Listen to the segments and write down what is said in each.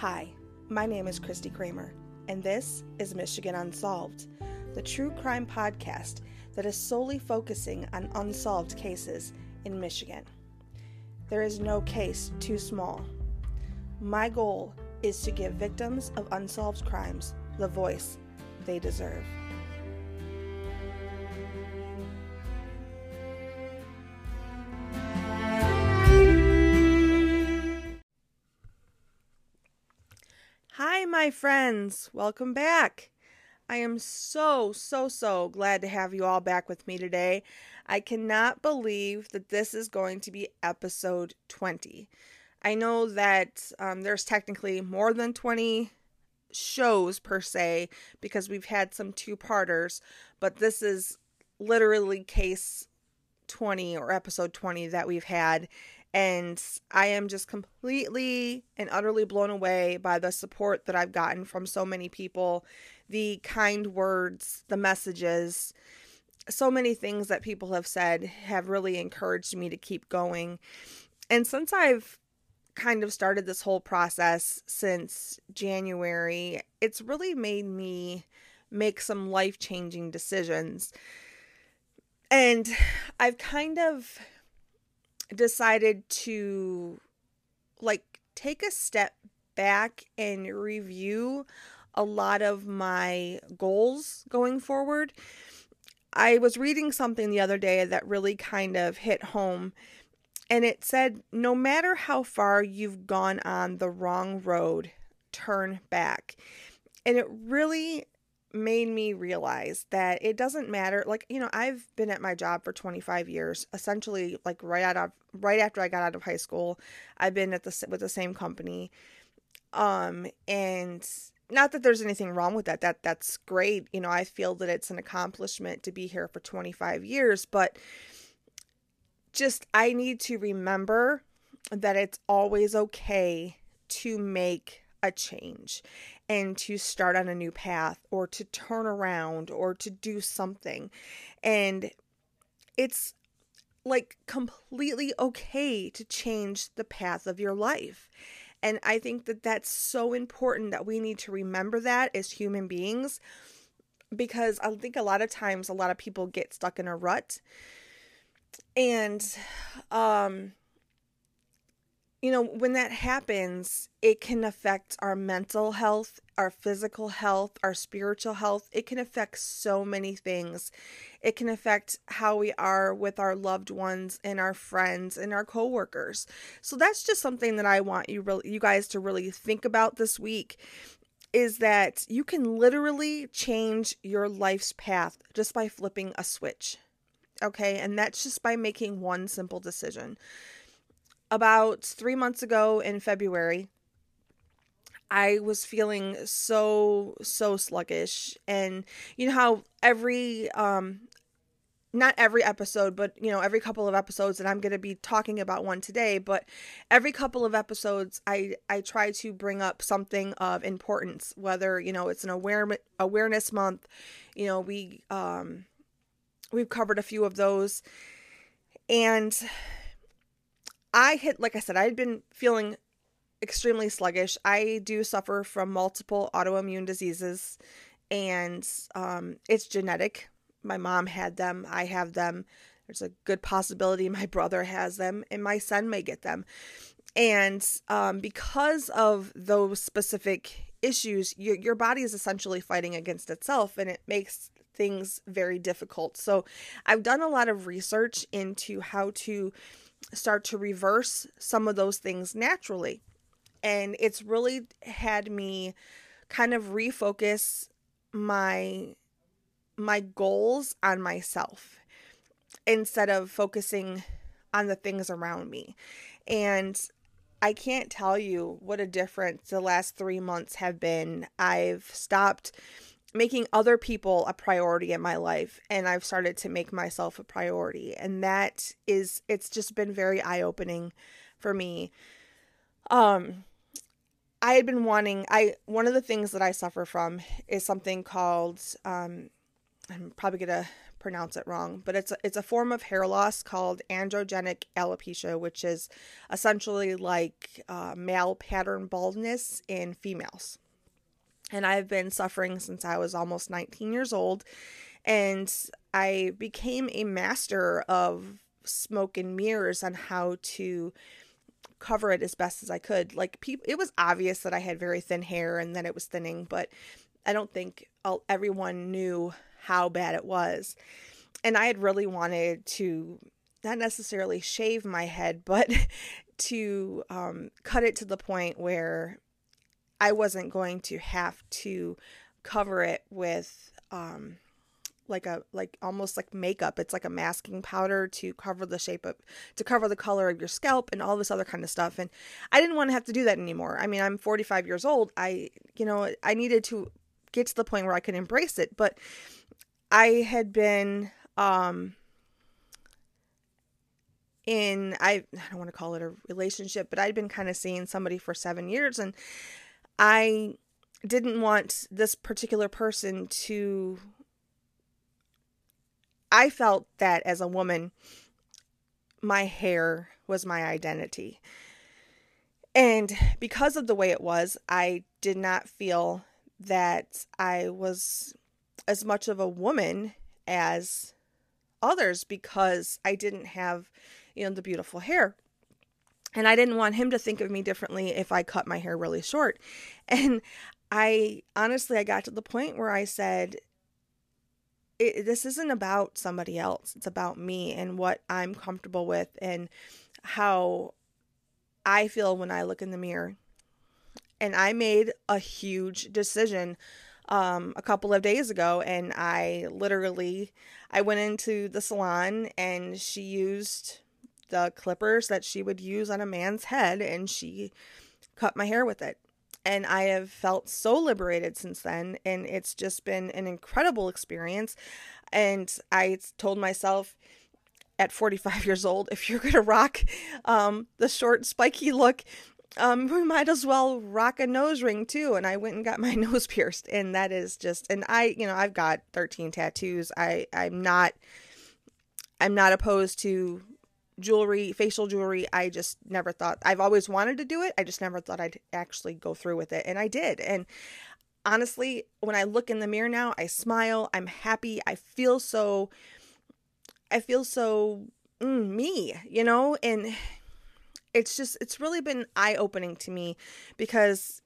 Hi, my name is Christy Kramer, and this is Michigan Unsolved, the true crime podcast that is solely focusing on unsolved cases in Michigan. There is no case too small. My goal is to give victims of unsolved crimes the voice they deserve. Hi, my friends. Welcome back. I am so glad to have you all back with me today. I cannot believe that this is going to be episode 20. I know that there's technically more than 20 shows per se because we've had some two-parters, but this is literally case 20 or episode 20 that we've had. And I am just completely and utterly blown away by the support that I've gotten from so many people, the kind words, the messages, so many things that people have said have really encouraged me to keep going. And since I've kind of started this whole process since January, it's really made me make some life-changing decisions. And I've kind of decided to take a step back and review a lot of my goals going forward. I was reading something the other day that really kind of hit home, and it said, no matter how far you've gone on the wrong road, turn back. And it really made me realize that it doesn't matter. I've been at my job for 25 years, essentially right after I got out of high school. I've been with the same company. And not that there's anything wrong with that. That's great. I feel that it's an accomplishment to be here for 25 years, but just, I need to remember that it's always okay to make a change and to start on a new path or to turn around or to do something. And it's completely okay to change the path of your life. And I think that that's so important that we need to remember that as human beings, because I think a lot of times a lot of people get stuck in a rut. And, when that happens, it can affect our mental health, our physical health, our spiritual health. It can affect so many things. It can affect how we are with our loved ones and our friends and our coworkers. So that's just something that I want you guys to really think about this week, is that you can literally change your life's path just by flipping a switch. Okay? And that's just by making one simple decision. About 3 months ago in February, I was feeling so sluggish. And you know how every, not every episode, but every couple of episodes, and I'm going to be talking about one today, but every couple of episodes, I try to bring up something of importance, whether, it's an awareness month. We've covered a few of those, and I had been feeling extremely sluggish. I do suffer from multiple autoimmune diseases, and it's genetic. My mom had them. I have them. There's a good possibility my brother has them, and my son may get them. And because of those specific issues, your body is essentially fighting against itself, and it makes things very difficult. So I've done a lot of research into how to start to reverse some of those things naturally. And it's really had me kind of refocus my goals on myself instead of focusing on the things around me. And I can't tell you what a difference the last 3 months have been. I've stopped making other people a priority in my life, and I've started to make myself a priority. And it's just been very eye-opening for me. I had been one of the things that I suffer from is something called I'm probably going to pronounce it wrong, but it's a form of hair loss called androgenic alopecia, which is essentially like male pattern baldness in females. And I've been suffering since I was almost 19 years old, and I became a master of smoke and mirrors on how to cover it as best as I could. Like, it was obvious that I had very thin hair and that it was thinning, but I don't think everyone knew how bad it was. And I had really wanted to not necessarily shave my head, but to cut it to the point where I wasn't going to have to cover it with almost like makeup. It's like a masking powder to cover the shape of, to cover the color of your scalp and all this other kind of stuff. And I didn't want to have to do that anymore. I mean, I'm 45 years old. I needed to get to the point where I could embrace it, but I had been, I don't want to call it a relationship, but I'd been kind of seeing somebody for 7 years, and I didn't want this particular person to, I felt that as a woman, my hair was my identity. And because of the way it was, I did not feel that I was as much of a woman as others because I didn't have, the beautiful hair. And I didn't want him to think of me differently if I cut my hair really short. And I got to the point where I said, this isn't about somebody else. It's about me and what I'm comfortable with and how I feel when I look in the mirror. And I made a huge decision a couple of days ago, and I went into the salon, and she used the clippers that she would use on a man's head, and she cut my hair with it. And I have felt so liberated since then, and it's just been an incredible experience. And I told myself at 45 years old, if you're going to rock the short, spiky look, we might as well rock a nose ring too. And I went and got my nose pierced, and that is just, and I've got 13 tattoos. I'm not opposed to jewelry, facial jewelry. I've always wanted to do it. I just never thought I'd actually go through with it. And I did. And honestly, when I look in the mirror now, I smile, I'm happy. I feel so me, and it's really been eye-opening to me because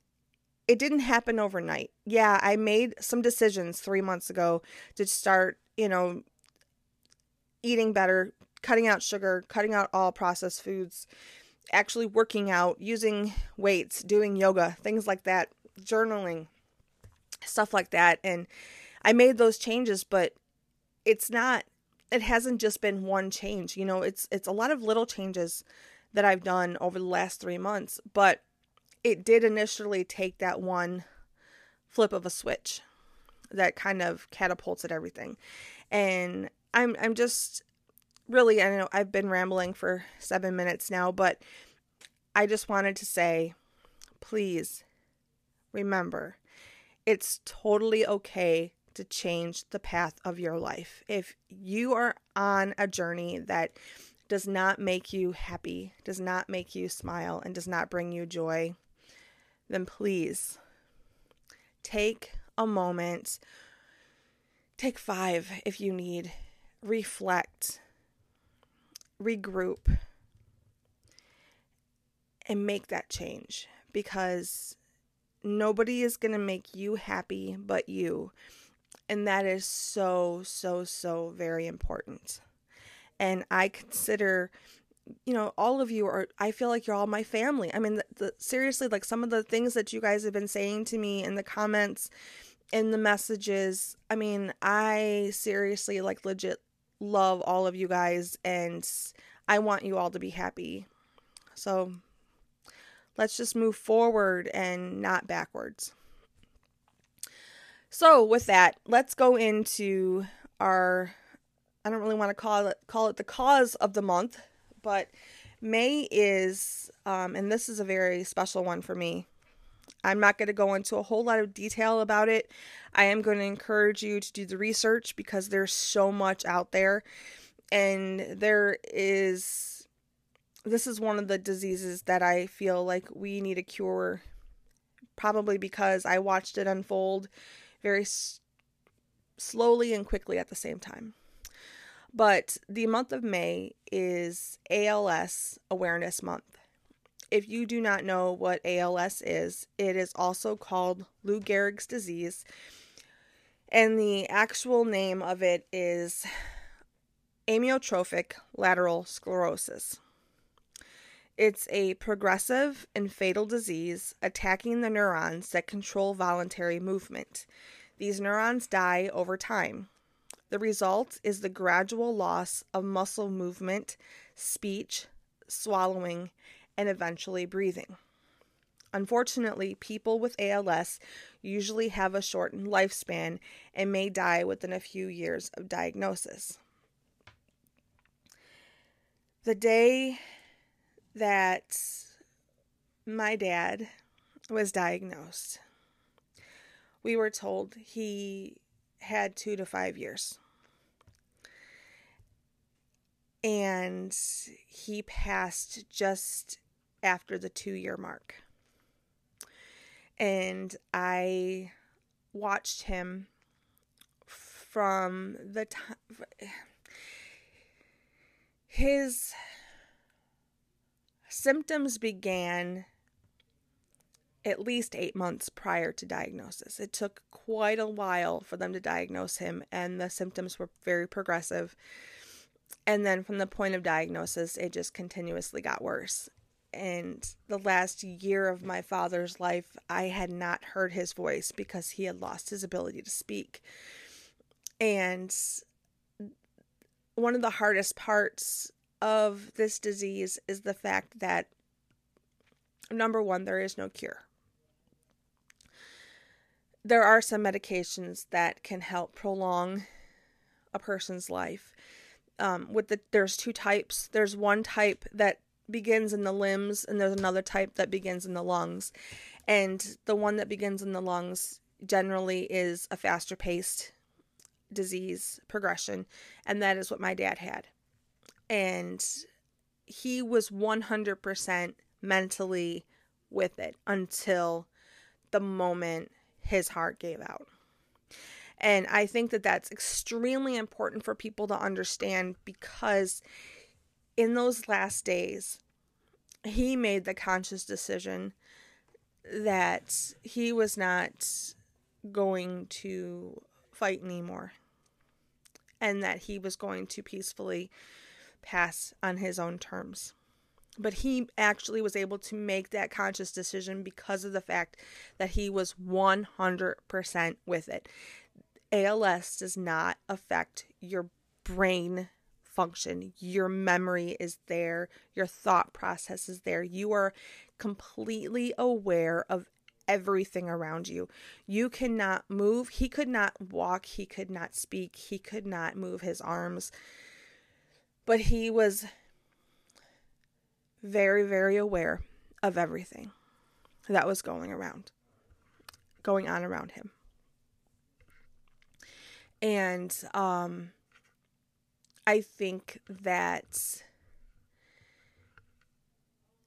it didn't happen overnight. Yeah, I made some decisions 3 months ago to start, eating better, cutting out sugar, cutting out all processed foods, actually working out, using weights, doing yoga, things like that, journaling, stuff like that. And I made those changes, but it hasn't just been one change. It's a lot of little changes that I've done over the last 3 months, but it did initially take that one flip of a switch that kind of catapulted everything. And I'm just really, I know I've been rambling for 7 minutes now, but I just wanted to say, please remember, it's totally okay to change the path of your life. If you are on a journey that does not make you happy, does not make you smile, and does not bring you joy, then please take a moment, take 5 if you need, reflect, regroup, and make that change, because nobody is going to make you happy but you, and that is so, so, so very important. And I consider, all of you are, I feel like you're all my family. I mean, seriously, like some of the things that you guys have been saying to me in the comments, in the messages, I mean, I seriously, like, legit love all of you guys, and I want you all to be happy. So let's just move forward and not backwards. So with that, let's go into our, I don't really want to call it the cause of the month, but May is, and this is a very special one for me. I'm not going to go into a whole lot of detail about it. I am going to encourage you to do the research because there's so much out there. And this is one of the diseases that I feel like we need a cure, probably because I watched it unfold very slowly and quickly at the same time. But the month of May is ALS Awareness Month. If you do not know what ALS is, it is also called Lou Gehrig's disease, and the actual name of it is amyotrophic lateral sclerosis. It's a progressive and fatal disease attacking the neurons that control voluntary movement. These neurons die over time. The result is the gradual loss of muscle movement, speech, swallowing, and eventually breathing. Unfortunately, people with ALS usually have a shortened lifespan and may die within a few years of diagnosis. The day that my dad was diagnosed, we were told he had 2 to 5 years. And he passed just after the 2-year mark. And I watched him from the time his symptoms began at least 8 months prior to diagnosis. It took quite a while for them to diagnose him, and the symptoms were very progressive. And then from the point of diagnosis, it just continuously got worse. And the last year of my father's life, I had not heard his voice because he had lost his ability to speak. And one of the hardest parts of this disease is the fact that, number one, there is no cure. There are some medications that can help prolong a person's life. There's 2 types. There's one type that begins in the limbs, and there's another type that begins in the lungs. And the one that begins in the lungs generally is a faster paced disease progression, and that is what my dad had. And he was 100% mentally with it until the moment his heart gave out. And I think that that's extremely important for people to understand, because in those last days, he made the conscious decision that he was not going to fight anymore and that he was going to peacefully pass on his own terms. But he actually was able to make that conscious decision because of the fact that he was 100% with it. ALS does not affect your brain function. Your memory is there. Your thought process is there. You are completely aware of everything around you. You cannot move. He could not walk. He could not speak. He could not move his arms. But he was very, very aware of everything that was going on around him. And I think that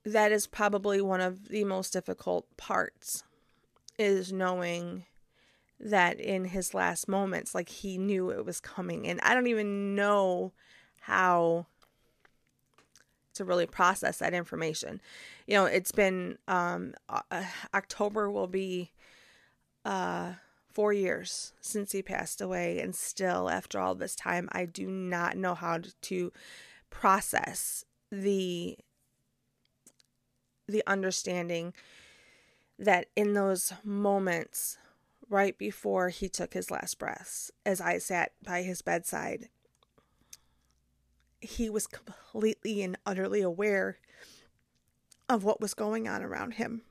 that is probably one of the most difficult parts, is knowing that in his last moments, like, he knew it was coming. And I don't even know how to really process that information. You know, it's been, October will be 4 years since he passed away, and still, after all this time, I do not know how to process the understanding that in those moments right before he took his last breaths, as I sat by his bedside, he was completely and utterly aware of what was going on around him.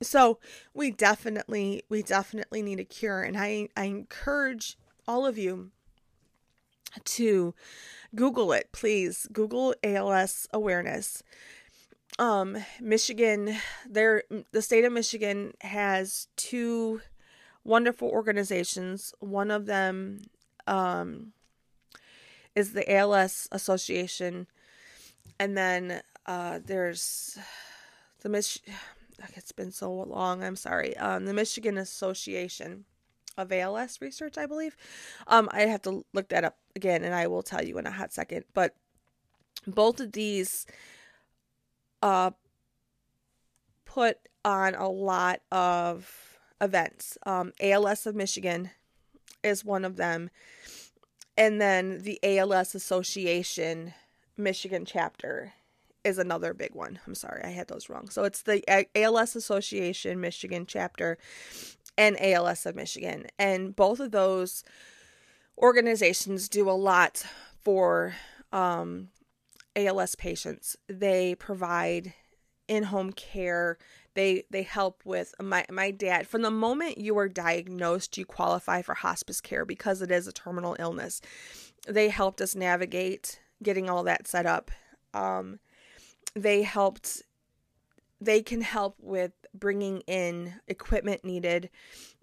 So we definitely need a cure. And I encourage all of you to Google it, please. Google ALS awareness. Michigan, the state of Michigan has two wonderful organizations. One of them is the ALS Association, and then there's the it's been so long, I'm sorry, the Michigan Association of ALS Research, I believe. I have to look that up again, and I will tell you in a hot second. But both of these put on a lot of events. ALS of Michigan is one of them, and then the ALS Association Michigan chapter is another big one. I'm sorry, I had those wrong. So it's the ALS Association Michigan chapter and ALS of Michigan, and both of those organizations do a lot for ALS patients. They provide in-home care. They help with my dad. From the moment you are diagnosed, you qualify for hospice care because it is a terminal illness. They helped us navigate getting all that set up. They can help with bringing in equipment needed.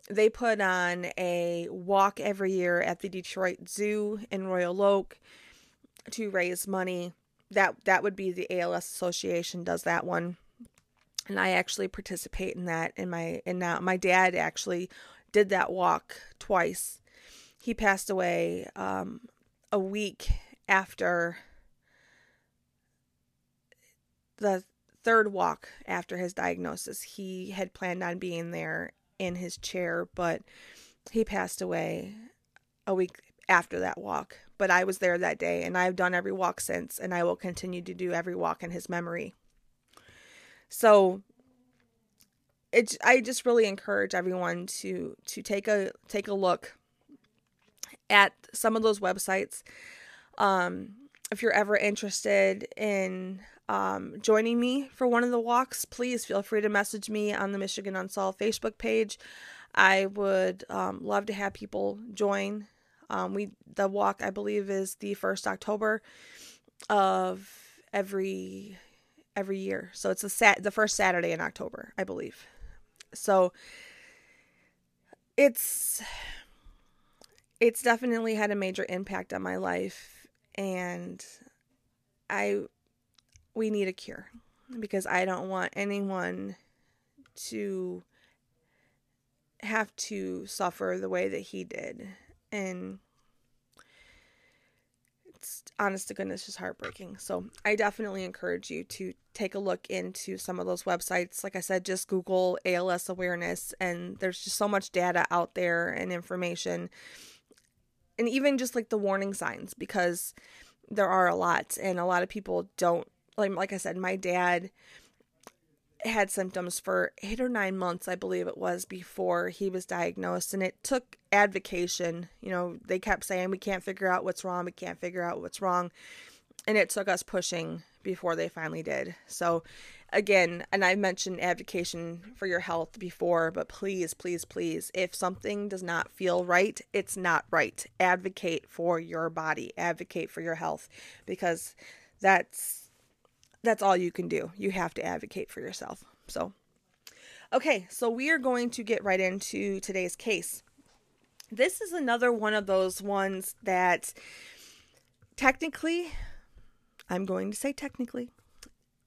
They put on a walk every year at the Detroit Zoo in Royal Oak to raise money. That would be the ALS Association does that one, and I actually participate in that. And now my dad actually did that walk twice. He passed away a week after the third walk after his diagnosis. He had planned on being there in his chair, but he passed away a week after that walk. But I was there that day, and I've done every walk since, and I will continue to do every walk in his memory. So I just really encourage everyone to take a look at some of those websites. If you're ever interested in joining me for one of the walks, please feel free to message me on the Michigan Unsolved Facebook page. I would love to have people join. The walk, I believe, is the 1st October of every year. So it's the first Saturday in October, I believe. So it's definitely had a major impact on my life, and we need a cure, because I don't want anyone to have to suffer the way that he did. And it's, honest to goodness, just heartbreaking. So I definitely encourage you to take a look into some of those websites. Like I said, just Google ALS awareness, and there's just so much data out there and information. And even just like the warning signs, because there are a lot, and a lot of people don't, like I said, my dad had symptoms for 8 or 9 months, I believe it was, before he was diagnosed, and it took advocation. They kept saying, we can't figure out what's wrong. We can't figure out what's wrong. And it took us pushing before they finally did. So again, and I've mentioned advocation for your health before, but please, please, please, if something does not feel right, it's not right. Advocate for your body, advocate for your health, because that's all you can do. You have to advocate for yourself. So, okay, so we are going to get right into today's case. This is another one of those ones that technically, I'm going to say technically,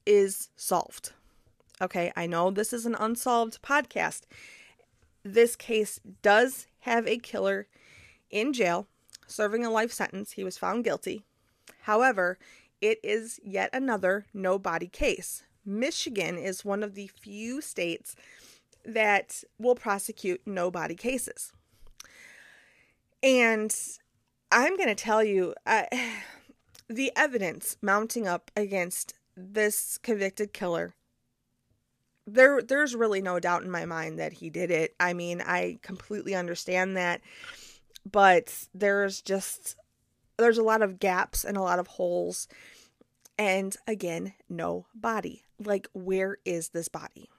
is solved. Okay, I know this is an unsolved podcast. This case does have a killer in jail serving a life sentence. He was found guilty. However, it is yet another no-body case. Michigan is one of the few states that will prosecute no-body cases. And I'm going to tell you, the evidence mounting up against this convicted killer, there's really no doubt in my mind that he did it. I mean, I completely understand that, but there's a lot of gaps and a lot of holes. And again, no body. Like, where is this body?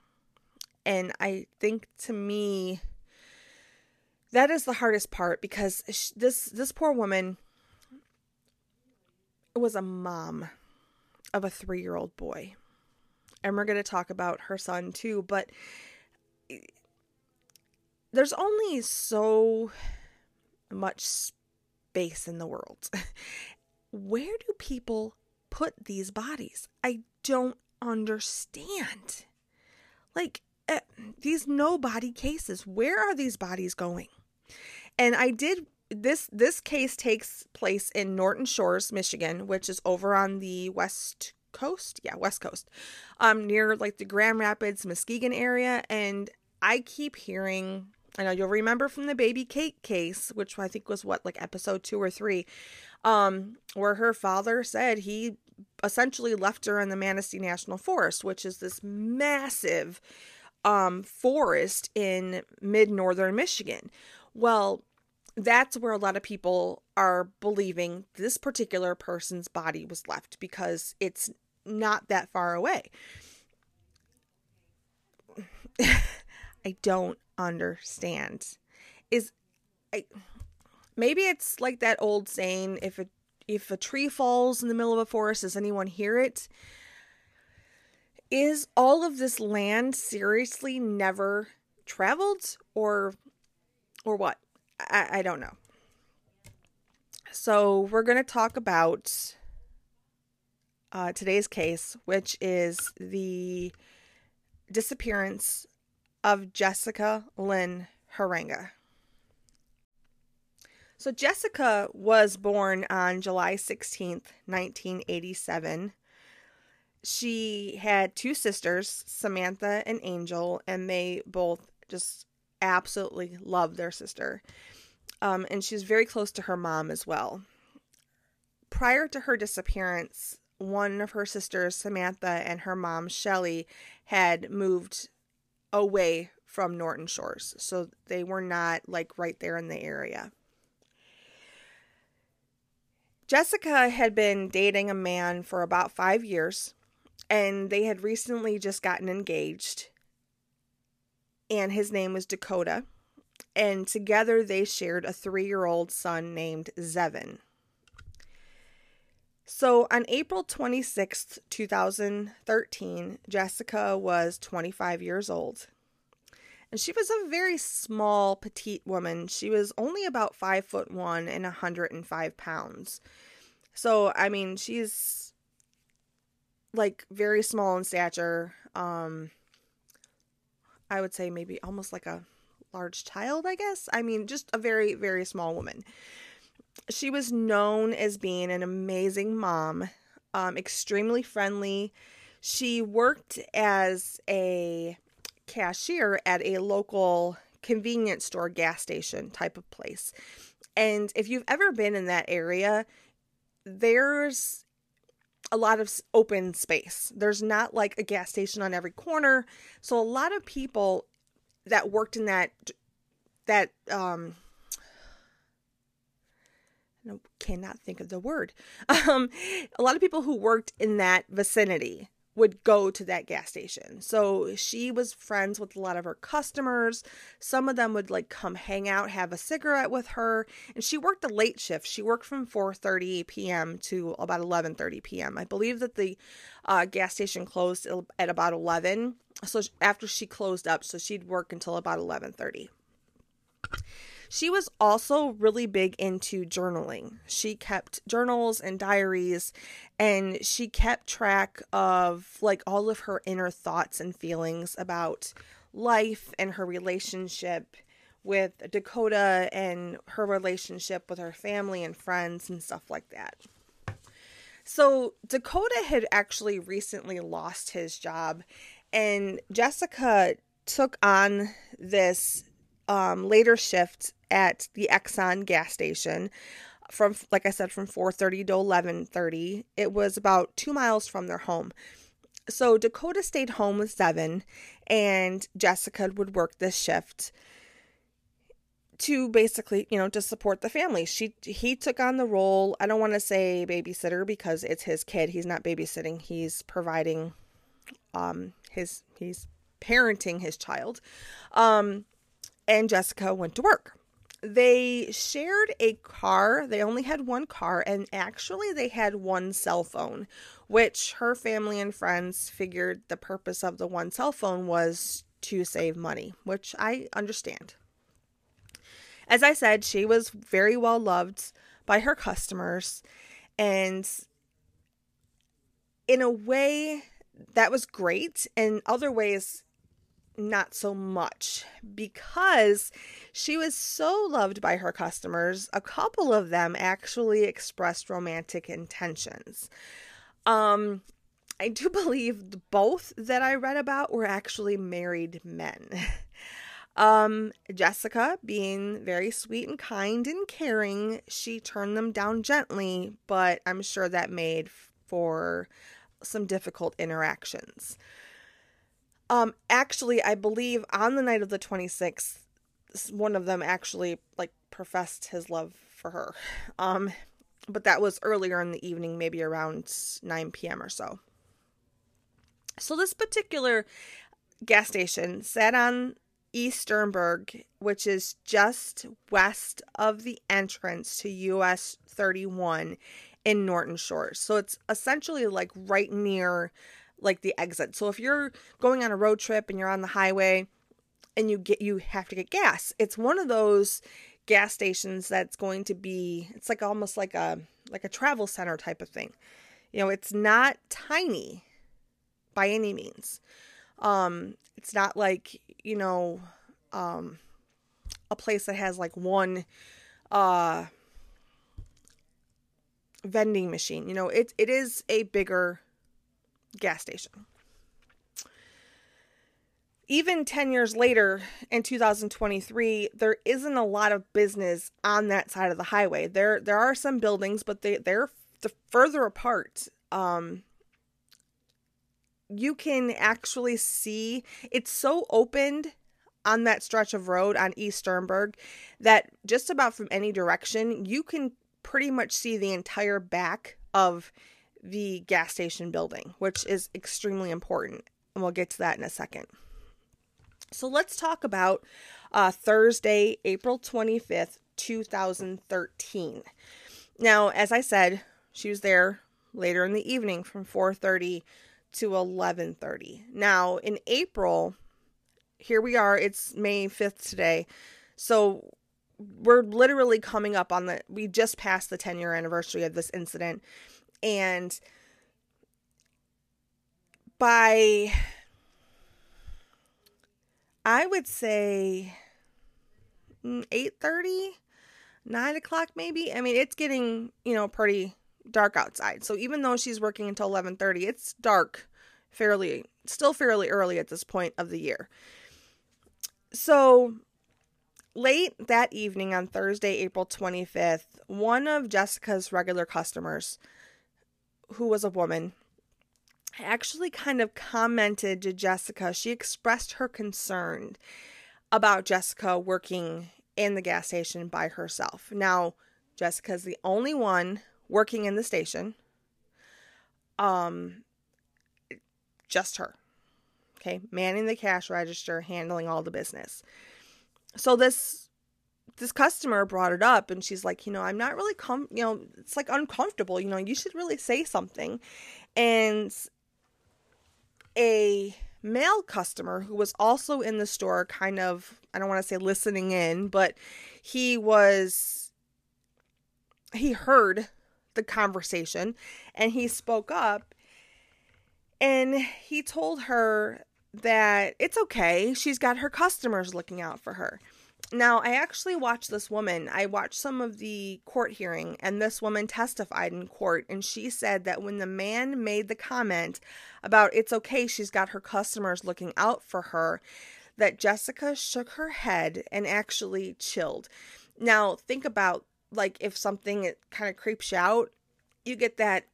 And I think, to me, that is the hardest part, because this poor woman was a mom of a 3-year-old boy. and we're going to talk about her son too, but there's only so much space in the world. Where do people put these bodies? I don't understand. Like, these nobody cases, where are these bodies going? And I did, this case takes place in Norton Shores, Michigan, which is over on the West Coast. Yeah, West Coast, near like the Grand Rapids, Muskegon area. And I keep hearing, I know you'll remember from the baby Kate case, which I think was what, like episode 2 or 3, where her father said he essentially left her in the Manistee National Forest, which is this massive forest in mid-northern Michigan. Well, that's where a lot of people are believing this particular person's body was left, because it's not that far away. I don't understand. Maybe it's like that old saying, if a tree falls in the middle of a forest, does anyone hear it? Is all of this land seriously never traveled, or what? I don't know. So we're going to talk about today's case, which is the disappearance of Jessica Lynn Heeringa. So Jessica was born on July 16th, 1987. She had 2 sisters, Samantha and Angel, and they both just absolutely loved their sister. And she was very close to her mom as well. Prior to her disappearance, one of her sisters, Samantha, and her mom, Shelley, had moved away from Norton Shores. So they were not like right there in the area. Jessica had been dating a man for about 5 years, and they had recently just gotten engaged, and his name was Dakota, and together they shared a 3-year-old son named Zevin. So on April 26th, 2013, Jessica was 25 years old, and she was a very small, petite woman. She was only about 5'1" and 105 pounds. So, I mean, she's like very small in stature. I would say maybe almost like a large child, I guess. I mean, just a very, very small woman. She was known as being an amazing mom, extremely friendly. She worked as a cashier at a local convenience store, gas station type of place. And if you've ever been in that area, there's a lot of open space. There's not like a gas station on every corner. So a lot of people that worked in that I cannot think of the word. A lot of people who worked in that vicinity would go to that gas station. So she was friends with a lot of her customers. Some of them would like come hang out, have a cigarette with her. And she worked a late shift. She worked from 4:30 p.m. to about 11:30 p.m. I believe that the gas station closed at about 11. So after she closed up, so she'd work until about 11:30. She was also really big into journaling. She kept journals and diaries, and she kept track of like all of her inner thoughts and feelings about life and her relationship with Dakota and her relationship with her family and friends and stuff like that. So Dakota had actually recently lost his job, and Jessica took on this later shift at the Exxon gas station from, like I said, from 4:30 to 11:30. It was about 2 miles from their home. So Dakota stayed home with Zevin, and Jessica would work this shift to basically, you know, to support the family. He took on the role. I don't want to say babysitter because it's his kid. He's not babysitting. He's providing, he's parenting his child. And Jessica went to work. They shared a car. They only had one car, and actually they had one cell phone, which her family and friends figured the purpose of the one cell phone was to save money, which I understand. As I said, she was very well loved by her customers, and in a way that was great, in other ways not so much, because she was so loved by her customers. A couple of them actually expressed romantic intentions. I do believe both that I read about were actually married men. Jessica, being very sweet and kind and caring, she turned them down gently, but I'm sure that made for some difficult interactions. Actually, I believe on the night of the 26th, one of them actually professed his love for her. But that was earlier in the evening, maybe around 9 p.m. or so. So this particular gas station sat on East Sternberg, which is just west of the entrance to US 31 in Norton Shores. So it's essentially right near the exit. So if you're going on a road trip and you're on the highway and you have to get gas, it's one of those gas stations that's going to be, it's almost like a travel center type of thing. You know, it's not tiny by any means. It's not a place that has one vending machine. You know, it is a bigger gas station. Even 10 years later, in 2023, there isn't a lot of business on that side of the highway. There are some buildings, but they're further apart. You can actually see, it's so opened on that stretch of road on East Sternberg that just about from any direction, you can pretty much see the entire back of the gas station building, which is extremely important. And we'll get to that in a second. So let's talk about Thursday, April 25th, 2013. Now, as I said, she was there later in the evening from 4:30 to 11:30. Now, in April, here we are, it's May 5th today. So we're literally coming up on we just passed the 10-year anniversary of this incident. And by, I would say 8:30, 9 o'clock maybe. I mean, it's getting, pretty dark outside. So even though she's working until 11:30, it's dark, still fairly early at this point of the year. So late that evening on Thursday, April 25th, one of Jessica's regular customers, who was a woman, actually kind of commented to Jessica. She expressed her concern about Jessica working in the gas station by herself. Now, Jessica's the only one working in the station. Just her. Okay, manning the cash register, handling all the business. So this customer brought it up, and she's like, I'm not really it's uncomfortable, you should really say something. And a male customer who was also in the store, kind of, I don't want to say listening in, but he heard the conversation, and he spoke up, and he told her that it's okay. She's got her customers looking out for her. Now, I actually watched this woman. I watched some of the court hearing, and this woman testified in court, and she said that when the man made the comment about it's okay, she's got her customers looking out for her, that Jessica shook her head and actually chilled. Now, think about if something, it kind of creeps you out, you get that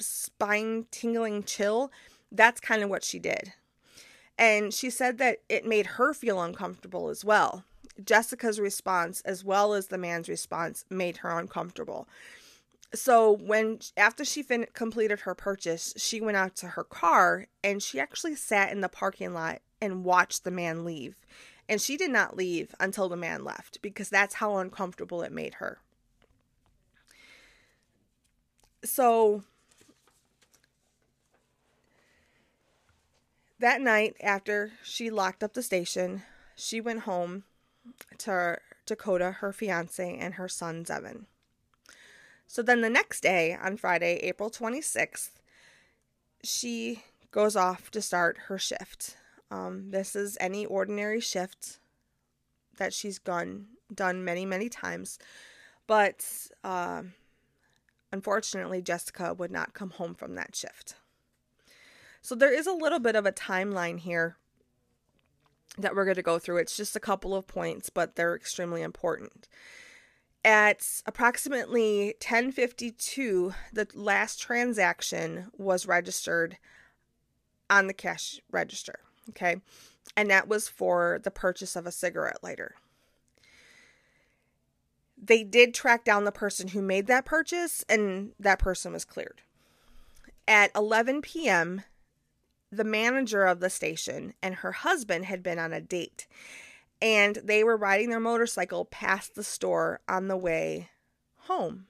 spine tingling chill. That's kind of what she did. And she said that it made her feel uncomfortable as well. Jessica's response, as well as the man's response, made her uncomfortable. So after she completed her purchase, she went out to her car, and she actually sat in the parking lot and watched the man leave. And she did not leave until the man left, because that's how uncomfortable it made her. So that night, after she locked up the station, she went home to Dakota, her fiancé, and her son, Zevin. So then the next day, on Friday, April 26th, she goes off to start her shift. This is any ordinary shift that she's done many, many times. But unfortunately, Jessica would not come home from that shift. So there is a little bit of a timeline here that we're going to go through. It's just a couple of points, but they're extremely important. At approximately 10:52, the last transaction was registered on the cash register, okay? And that was for the purchase of a cigarette lighter. They did track down the person who made that purchase, and that person was cleared. At 11 p.m., the manager of the station and her husband had been on a date, and they were riding their motorcycle past the store on the way home.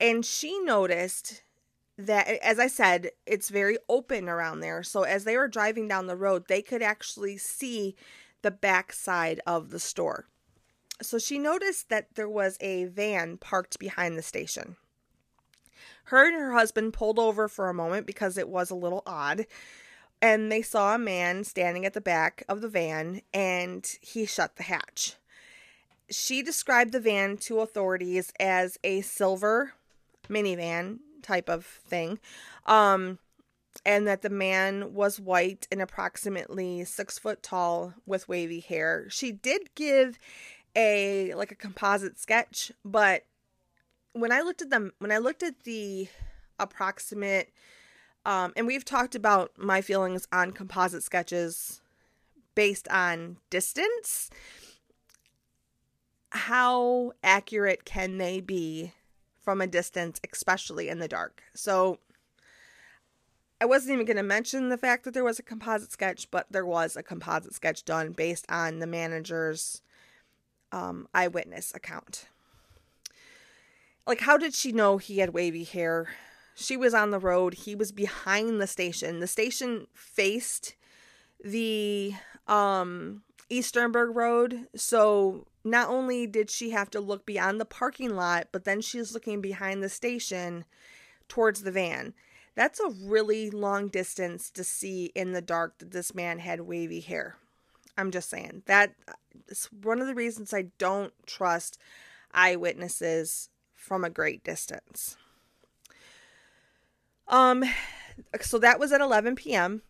And she noticed that, as I said, it's very open around there. So as they were driving down the road, they could actually see the backside of the store. So she noticed that there was a van parked behind the station. Her and her husband pulled over for a moment because it was a little odd. And they saw a man standing at the back of the van, and he shut the hatch. She described the van to authorities as a silver minivan type of thing, and that the man was white and approximately 6 foot tall with wavy hair. She did give a composite sketch, but when I looked at the approximate. And we've talked about my feelings on composite sketches based on distance. How accurate can they be from a distance, especially in the dark? So I wasn't even going to mention the fact that there was a composite sketch, but there was a composite sketch done based on the manager's eyewitness account. Like, how did she know he had wavy hair? She was on the road. He was behind the station. The station faced the East Sternberg Road. So not only did she have to look beyond the parking lot, but then she's looking behind the station towards the van. That's a really long distance to see in the dark that this man had wavy hair. I'm just saying. That's one of the reasons I don't trust eyewitnesses from a great distance. So that was at 11 p.m.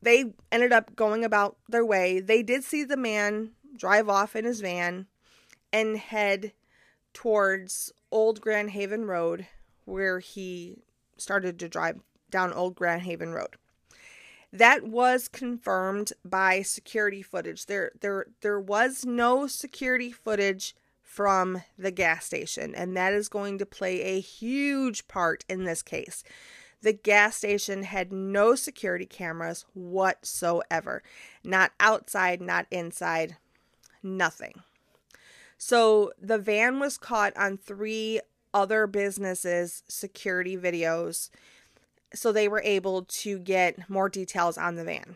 They ended up going about their way. They did see the man drive off in his van and head towards Old Grand Haven Road, where he started to drive down Old Grand Haven Road. That was confirmed by security footage. There was no security footage from the gas station, and that is going to play a huge part in this case. The gas station had no security cameras whatsoever. Not outside, not inside, nothing. So the van was caught on three other businesses' security videos, so they were able to get more details on the van.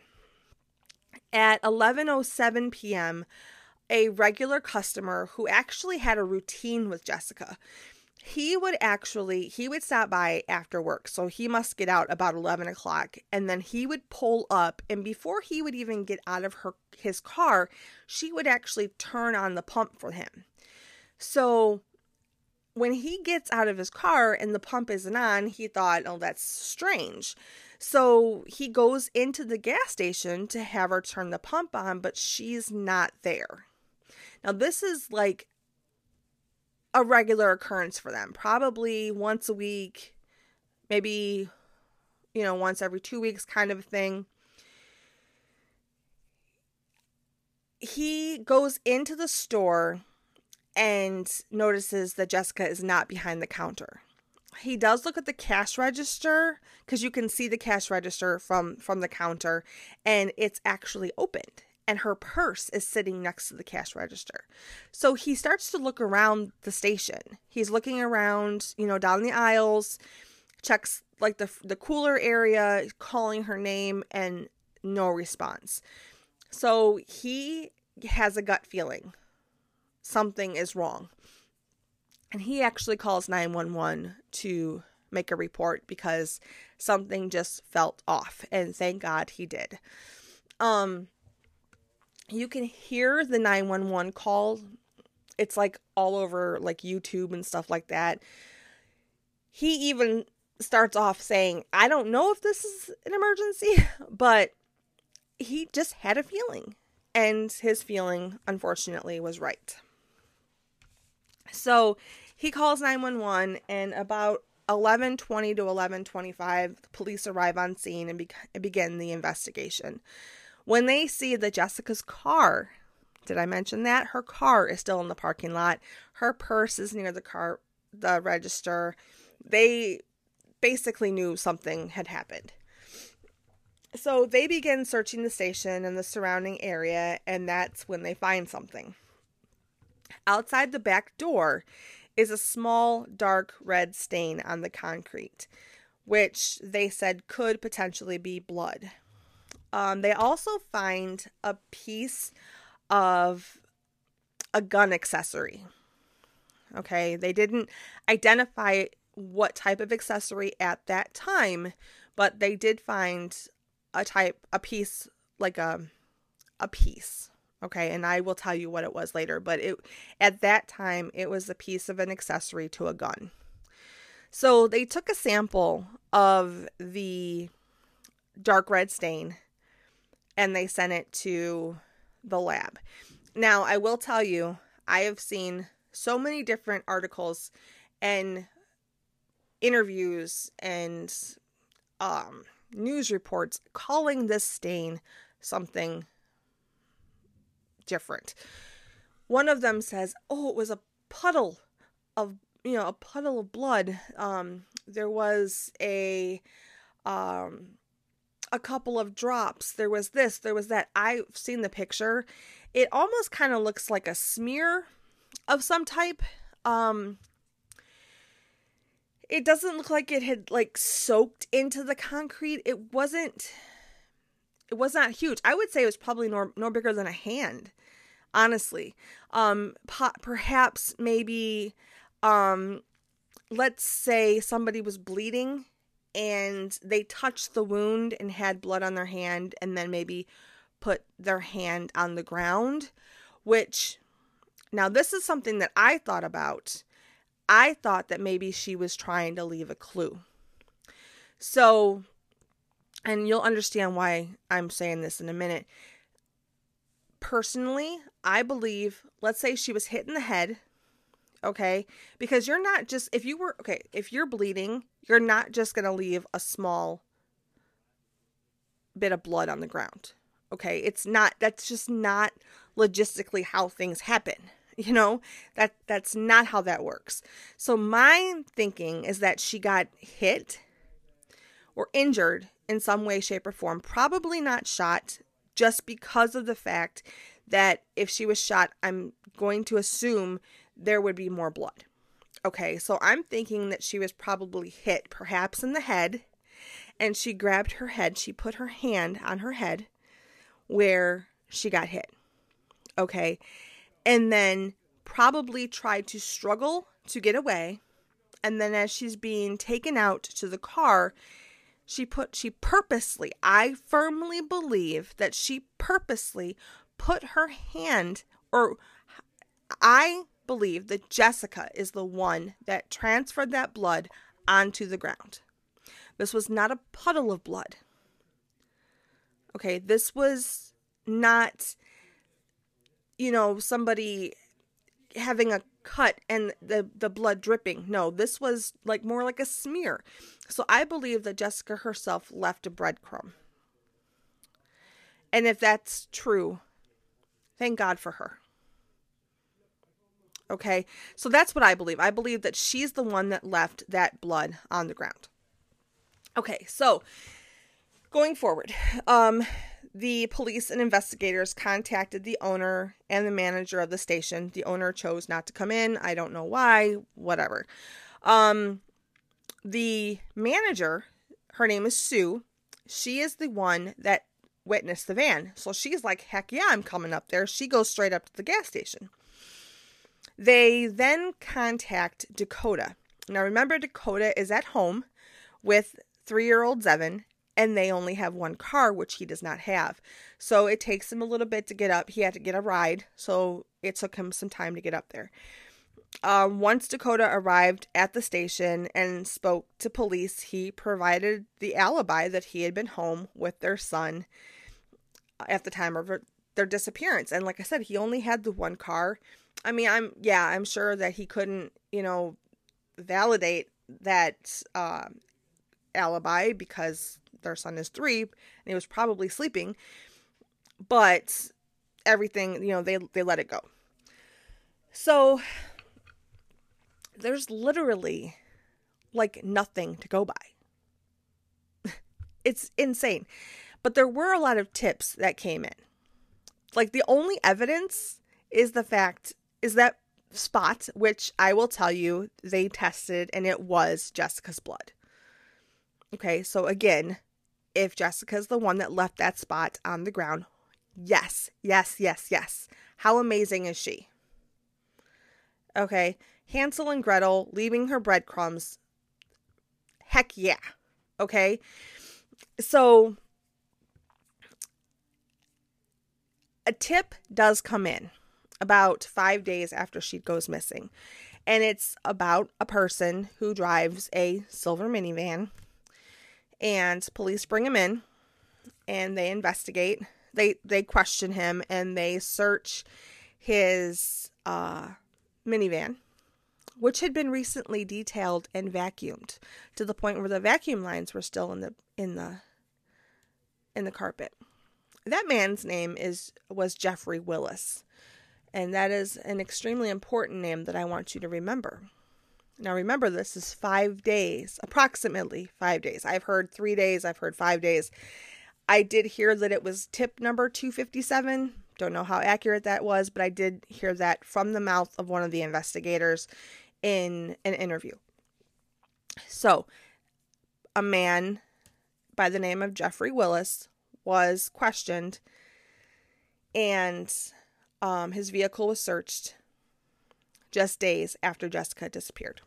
At 11:07 p.m., a regular customer who actually had a routine with Jessica. He would stop by after work. So he must get out about 11 o'clock, and then he would pull up, and before he would even get out of his car, she would actually turn on the pump for him. So when he gets out of his car and the pump isn't on, he thought, oh, that's strange. So he goes into the gas station to have her turn the pump on, but she's not there. Now, this is like a regular occurrence for them, probably once a week, maybe, once every 2 weeks kind of thing. He goes into the store and notices that Jessica is not behind the counter. He does look at the cash register, because you can see the cash register from the counter, and it's actually opened. and her purse is sitting next to the cash register. So he starts to look around the station. He's looking around, you know, down the aisles, checks like the cooler area, calling her name, and no response. So he has a gut feeling something is wrong. And he actually calls 911 to make a report because something just felt off. And thank God he did. You can hear the 911 call. It's like all over like YouTube and stuff like that. He even starts off saying, I don't know if this is an emergency, but he just had a feeling. And his feeling, unfortunately, was right. So he calls 911, and about 11:20 to 11:25, the police arrive on scene and begin the investigation. When they see that Jessica's car, did I mention that? Her car is still in the parking lot. Her purse is near the car, the register. They basically knew something had happened. So they begin searching the station and the surrounding area, and that's when they find something. Outside the back door is a small dark red stain on the concrete, which they said could potentially be blood. They also find a piece of a gun accessory. Okay, they didn't identify what type of accessory at that time, but they did find a piece. Okay, and I will tell you what it was later, but at that time, it was a piece of an accessory to a gun. So they took a sample of the dark red stain and they sent it to the lab. Now, I will tell you, I have seen so many different articles and interviews and news reports calling this stain something different. One of them says, oh, it was a puddle of, you know, a puddle of blood. There was a couple of drops. There was this, there was that. I've seen the picture. It almost kind of looks like a smear of some type. It doesn't look like it had like soaked into the concrete. It was not huge. I would say it was probably no bigger than a hand, honestly. Perhaps maybe, let's say somebody was bleeding and they touched the wound and had blood on their hand and then maybe put their hand on the ground, which, now this is something that I thought about. I thought that maybe she was trying to leave a clue. So, and you'll understand why I'm saying this in a minute. Personally, I believe, let's say she was hit in the head, okay? Because you're not just, if you're bleeding, you're not just going to leave a small bit of blood on the ground, okay? That's just not logistically how things happen, you know? That's not how that works. So my thinking is that she got hit or injured in some way, shape, or form, probably not shot, just because of the fact that if she was shot, I'm going to assume there would be more blood. Okay, so I'm thinking that she was probably hit, perhaps in the head, and she grabbed her head, she put her hand on her head where she got hit, okay, and then probably tried to struggle to get away, and then as she's being taken out to the car, I firmly believe that she purposely put her hand, or I believe that Jessica is the one that transferred that blood onto the ground. This was not a puddle of blood. Okay, this was not, you know, somebody having a cut and the blood dripping. No, this was like more like a smear. So I believe that Jessica herself left a breadcrumb. And if that's true, thank God for her. Okay, so that's what I believe. I believe that she's the one that left that blood on the ground. Okay, so going forward, the police and investigators contacted the owner and the manager of the station. The owner chose not to come in. I don't know why, whatever. The manager, her name is Sue. She is the one that witnessed the van. So she's like, heck yeah, I'm coming up there. She goes straight up to the gas station. They then contact Dakota. Now remember, Dakota is at home with three-year-old Zevin, and they only have one car, which he does not have. So it takes him a little bit to get up. He had to get a ride, so it took him some time to get up there. Once Dakota arrived at the station and spoke to police, he provided the alibi that he had been home with their son at the time of their disappearance. And like I said, he only had the one car. I mean, I'm sure that he couldn't, validate that alibi because their son is 3 and he was probably sleeping, but everything, they let it go. So there's literally like nothing to go by. It's insane. But there were a lot of tips that came in. Like the only evidence is that spot, which I will tell you they tested, and it was Jessica's blood. Okay, so again, if Jessica's the one that left that spot on the ground, yes. How amazing is she? Okay, Hansel and Gretel leaving her breadcrumbs. Heck yeah. Okay, so a tip does come in about 5 days after she goes missing. And it's about a person who drives a silver minivan. And police bring him in and they investigate. They question him and they search his minivan, which had been recently detailed and vacuumed to the point where the vacuum lines were still in the carpet. That man's name was Jeffrey Willis. And that is an extremely important name that I want you to remember. Now remember, this is 5 days, approximately 5 days. I've heard 3 days, I've heard 5 days. I did hear that it was tip number 257. Don't know how accurate that was, but I did hear that from the mouth of one of the investigators in an interview. So a man by the name of Jeffrey Willis was questioned, and his vehicle was searched just days after Jessica disappeared.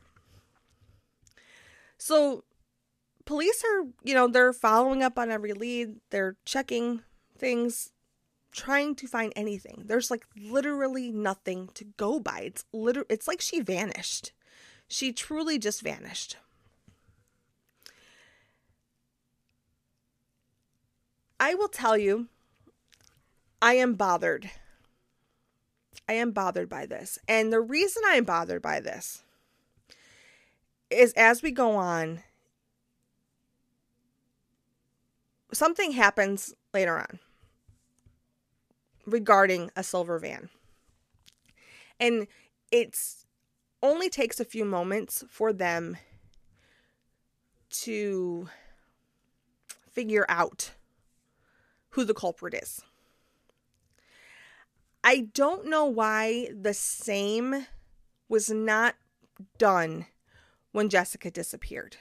So police are, they're following up on every lead. They're checking things, trying to find anything. There's like literally nothing to go by. It's like she vanished. She truly just vanished. I will tell you, I am bothered by this. And the reason I am bothered by this is as we go on, something happens later on regarding a silver van. And it only takes a few moments for them to figure out who the culprit is. I don't know why the same was not done when Jessica disappeared.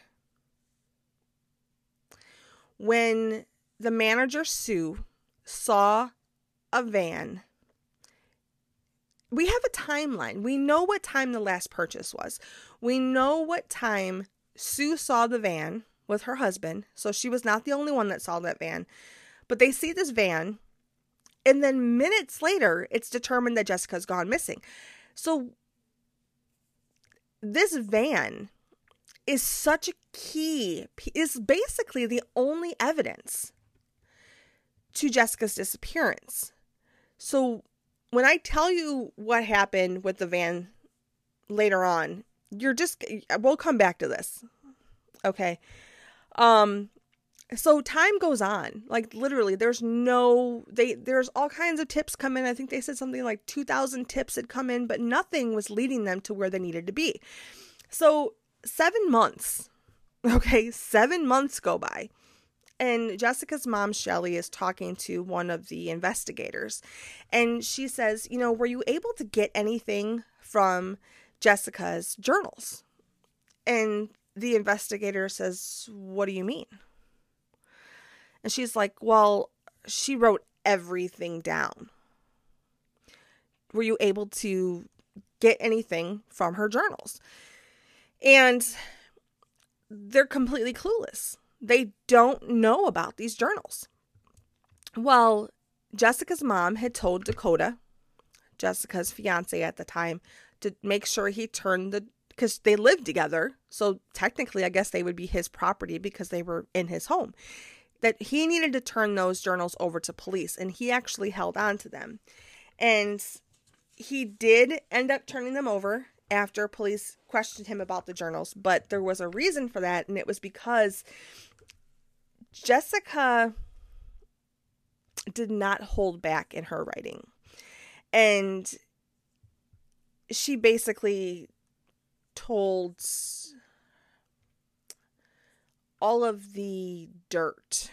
When the manager, Sue, saw a van, we have a timeline. We know what time the last purchase was. We know what time Sue saw the van with her husband. So she was not the only one that saw that van. But they see this van. And then minutes later, it's determined that Jessica's gone missing. So this van is such a key, is basically the only evidence to Jessica's disappearance. So when I tell you what happened with the van later on, we'll come back to this. Okay. So time goes on, like literally there's all kinds of tips come in. I think they said something like 2,000 tips had come in, but nothing was leading them to where they needed to be. So 7 months go by And Jessica's mom, Shelley, is talking to one of the investigators. And she says, you know, were you able to get anything from Jessica's journals? And the investigator says, what do you mean? And she's like, well, she wrote everything down. Were you able to get anything from her journals? And they're completely clueless. They don't know about these journals. Well, Jessica's mom had told Dakota, Jessica's fiance at the time, to make sure he turned the, because they lived together. So technically, I guess they would be his property because they were in his home, that he needed to turn those journals over to police. And he actually held on to them. And he did end up turning them over after police questioned him about the journals. But there was a reason for that. And it was because Jessica did not hold back in her writing. And she basically told all of the dirt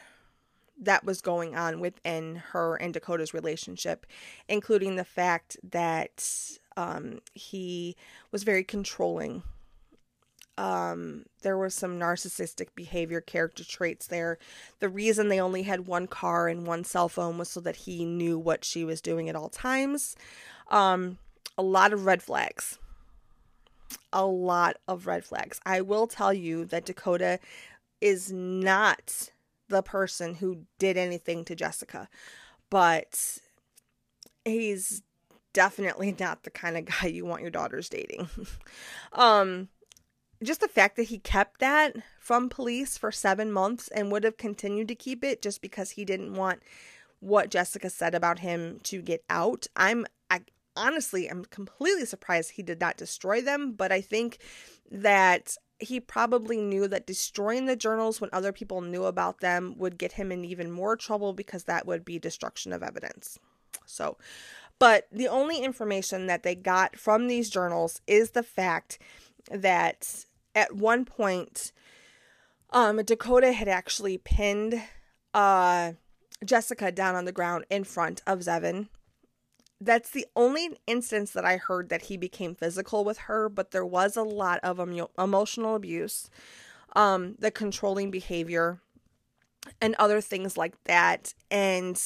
that was going on within her and Dakota's relationship, including the fact that he was very controlling. There was some narcissistic behavior, character traits there. The reason they only had one car and one cell phone was so that he knew what she was doing at all times. A lot of red flags. A lot of red flags. I will tell you that Dakota is not the person who did anything to Jessica, but he's definitely not the kind of guy you want your daughters dating. Just the fact that he kept that from police for 7 months and would have continued to keep it just because he didn't want what Jessica said about him to get out. I'm completely surprised he did not destroy them, but I think that he probably knew that destroying the journals when other people knew about them would get him in even more trouble because that would be destruction of evidence. So, but the only information that they got from these journals is the fact that at one point, Dakota had actually pinned Jessica down on the ground in front of Zevin. That's the only instance that I heard that he became physical with her, but there was a lot of emotional abuse, the controlling behavior, and other things like that. And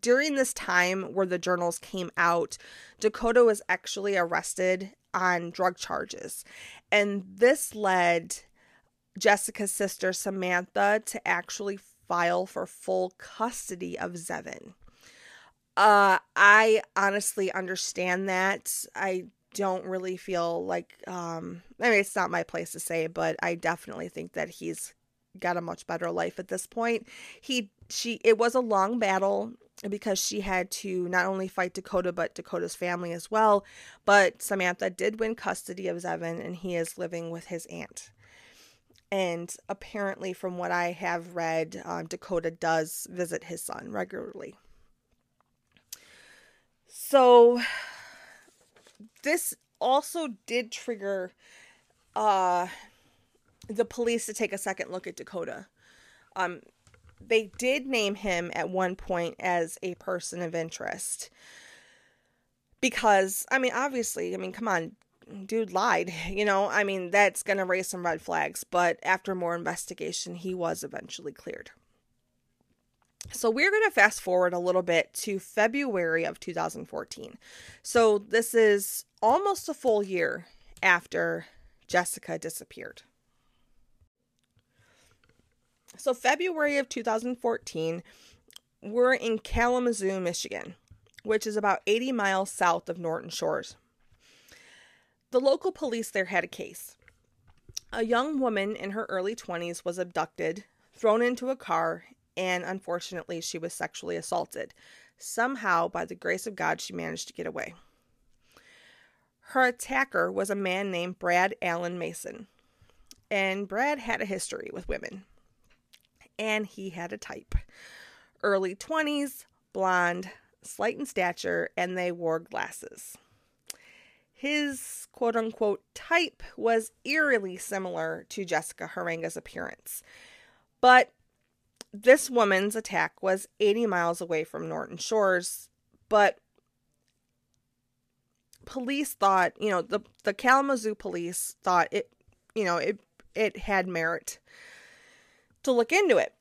during this time where the journals came out, Dakota was actually arrested on drug charges. And this led Jessica's sister, Samantha, to actually file for full custody of Zevin. I honestly understand that. I don't really feel like, I mean, it's not my place to say, but I definitely think that he's got a much better life at this point. It was a long battle because she had to not only fight Dakota, but Dakota's family as well. But Samantha did win custody of Zevin, and he is living with his aunt. And apparently from what I have read, Dakota does visit his son regularly. So this also did trigger the police to take a second look at Dakota. They did name him at one point as a person of interest. Because, I mean, obviously, I mean, come on, dude lied, you know? I mean, that's going to raise some red flags. But after more investigation, he was eventually cleared. So we're going to fast forward a little bit to February of 2014. So this is almost a full year after Jessica disappeared. So February of 2014, we're in Kalamazoo, Michigan, which is about 80 miles south of Norton Shores. The local police there had a case. A young woman in her early 20s was abducted, thrown into a car, and unfortunately, she was sexually assaulted. Somehow, by the grace of God, she managed to get away. Her attacker was a man named Brad Allen Mason. And Brad had a history with women. And he had a type. Early 20s, blonde, slight in stature, and they wore glasses. His quote-unquote type was eerily similar to Jessica Heeringa's appearance. But This woman's attack was 80 miles away from Norton Shores, but police thought, you know, the Kalamazoo police thought it, you know, it had merit to look into it.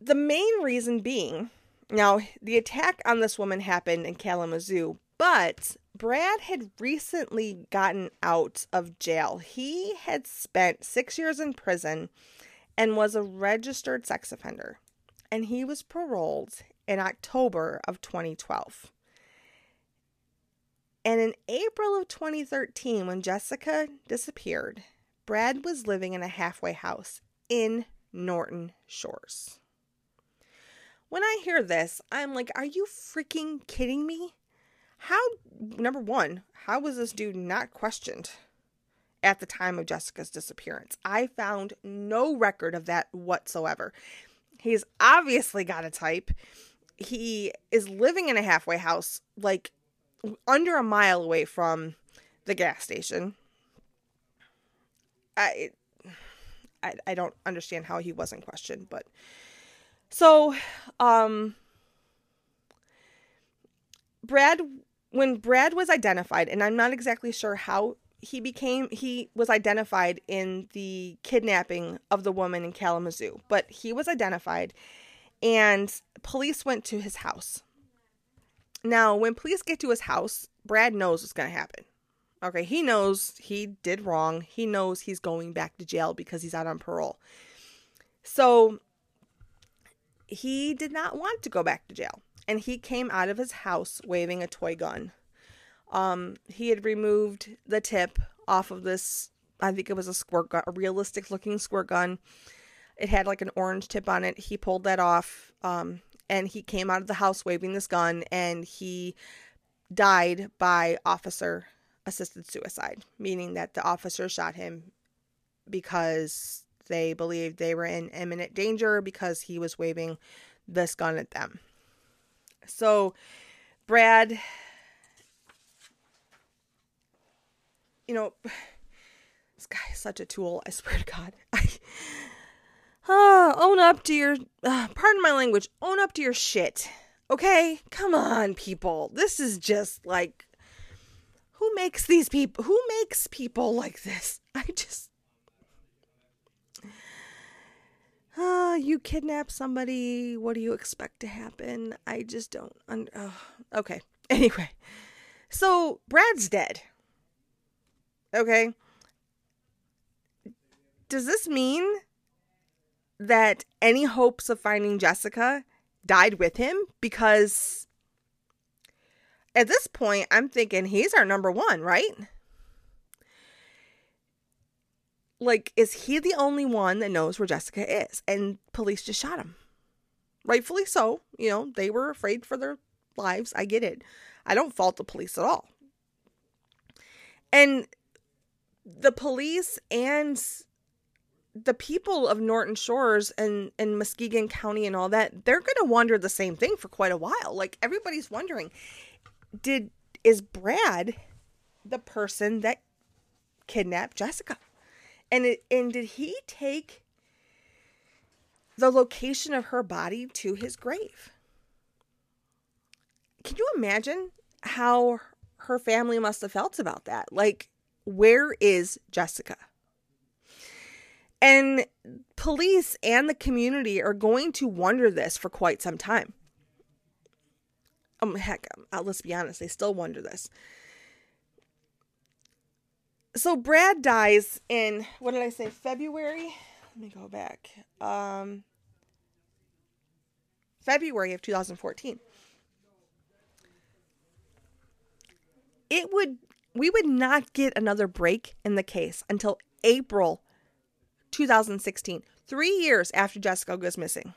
The main reason being, now, the attack on this woman happened in Kalamazoo, but Brad had recently gotten out of jail. He had spent 6 years in prison and was a registered sex offender, and he was paroled in October of 2012. And in April of 2013, when Jessica disappeared, Brad was living in a halfway house in Norton Shores. When I hear this, I'm like, are you freaking kidding me? How, number one, how was this dude not questioned at the time of Jessica's disappearance? I found no record of that whatsoever. He's obviously got a type. He is living in a halfway house, like under a mile away from the gas station. I don't understand how he wasn't questioned, but so, when Brad was identified, and I'm not exactly sure how he was identified in the kidnapping of the woman in Kalamazoo, but he was identified and police went to his house. Now, when police get to his house, Brad knows what's going to happen. Okay. He knows he did wrong. He knows he's going back to jail because he's out on parole. So he did not want to go back to jail, and he came out of his house waving a toy gun. He had removed the tip off of this, I think it was a squirt gun, a realistic looking squirt gun. It had like an orange tip on it. He pulled that off, and he came out of the house waving this gun, and he died by officer assisted suicide, meaning that the officer shot him because they believed they were in imminent danger because he was waving this gun at them. So Brad, you know, this guy is such a tool. I swear to God. Own up to your, pardon my language, own up to your shit. Okay? Come on, people. This is just like, who makes people like this? You kidnap somebody, what do you expect to happen? I just don't, okay. Anyway, so Brad's dead. Okay. Does this mean that any hopes of finding Jessica died with him? Because at this point, I'm thinking he's our number one, right? Like, is he the only one that knows where Jessica is? And police just shot him. Rightfully so. You know, they were afraid for their lives. I get it. I don't fault the police at all. And the police and the people of Norton Shores and Muskegon County and all that, they're going to wonder the same thing for quite a while. Like, everybody's wondering, is Brad the person that kidnapped Jessica? And did he take the location of her body to his grave? Can you imagine how her family must have felt about that? Like, where is Jessica? And police and the community are going to wonder this for quite some time. Heck, let's be honest, they still wonder this. So Brad dies in, what did I say, February? Let me go back. February of 2014. We would not get another break in the case until April 2016. 3 years after Jessica goes missing.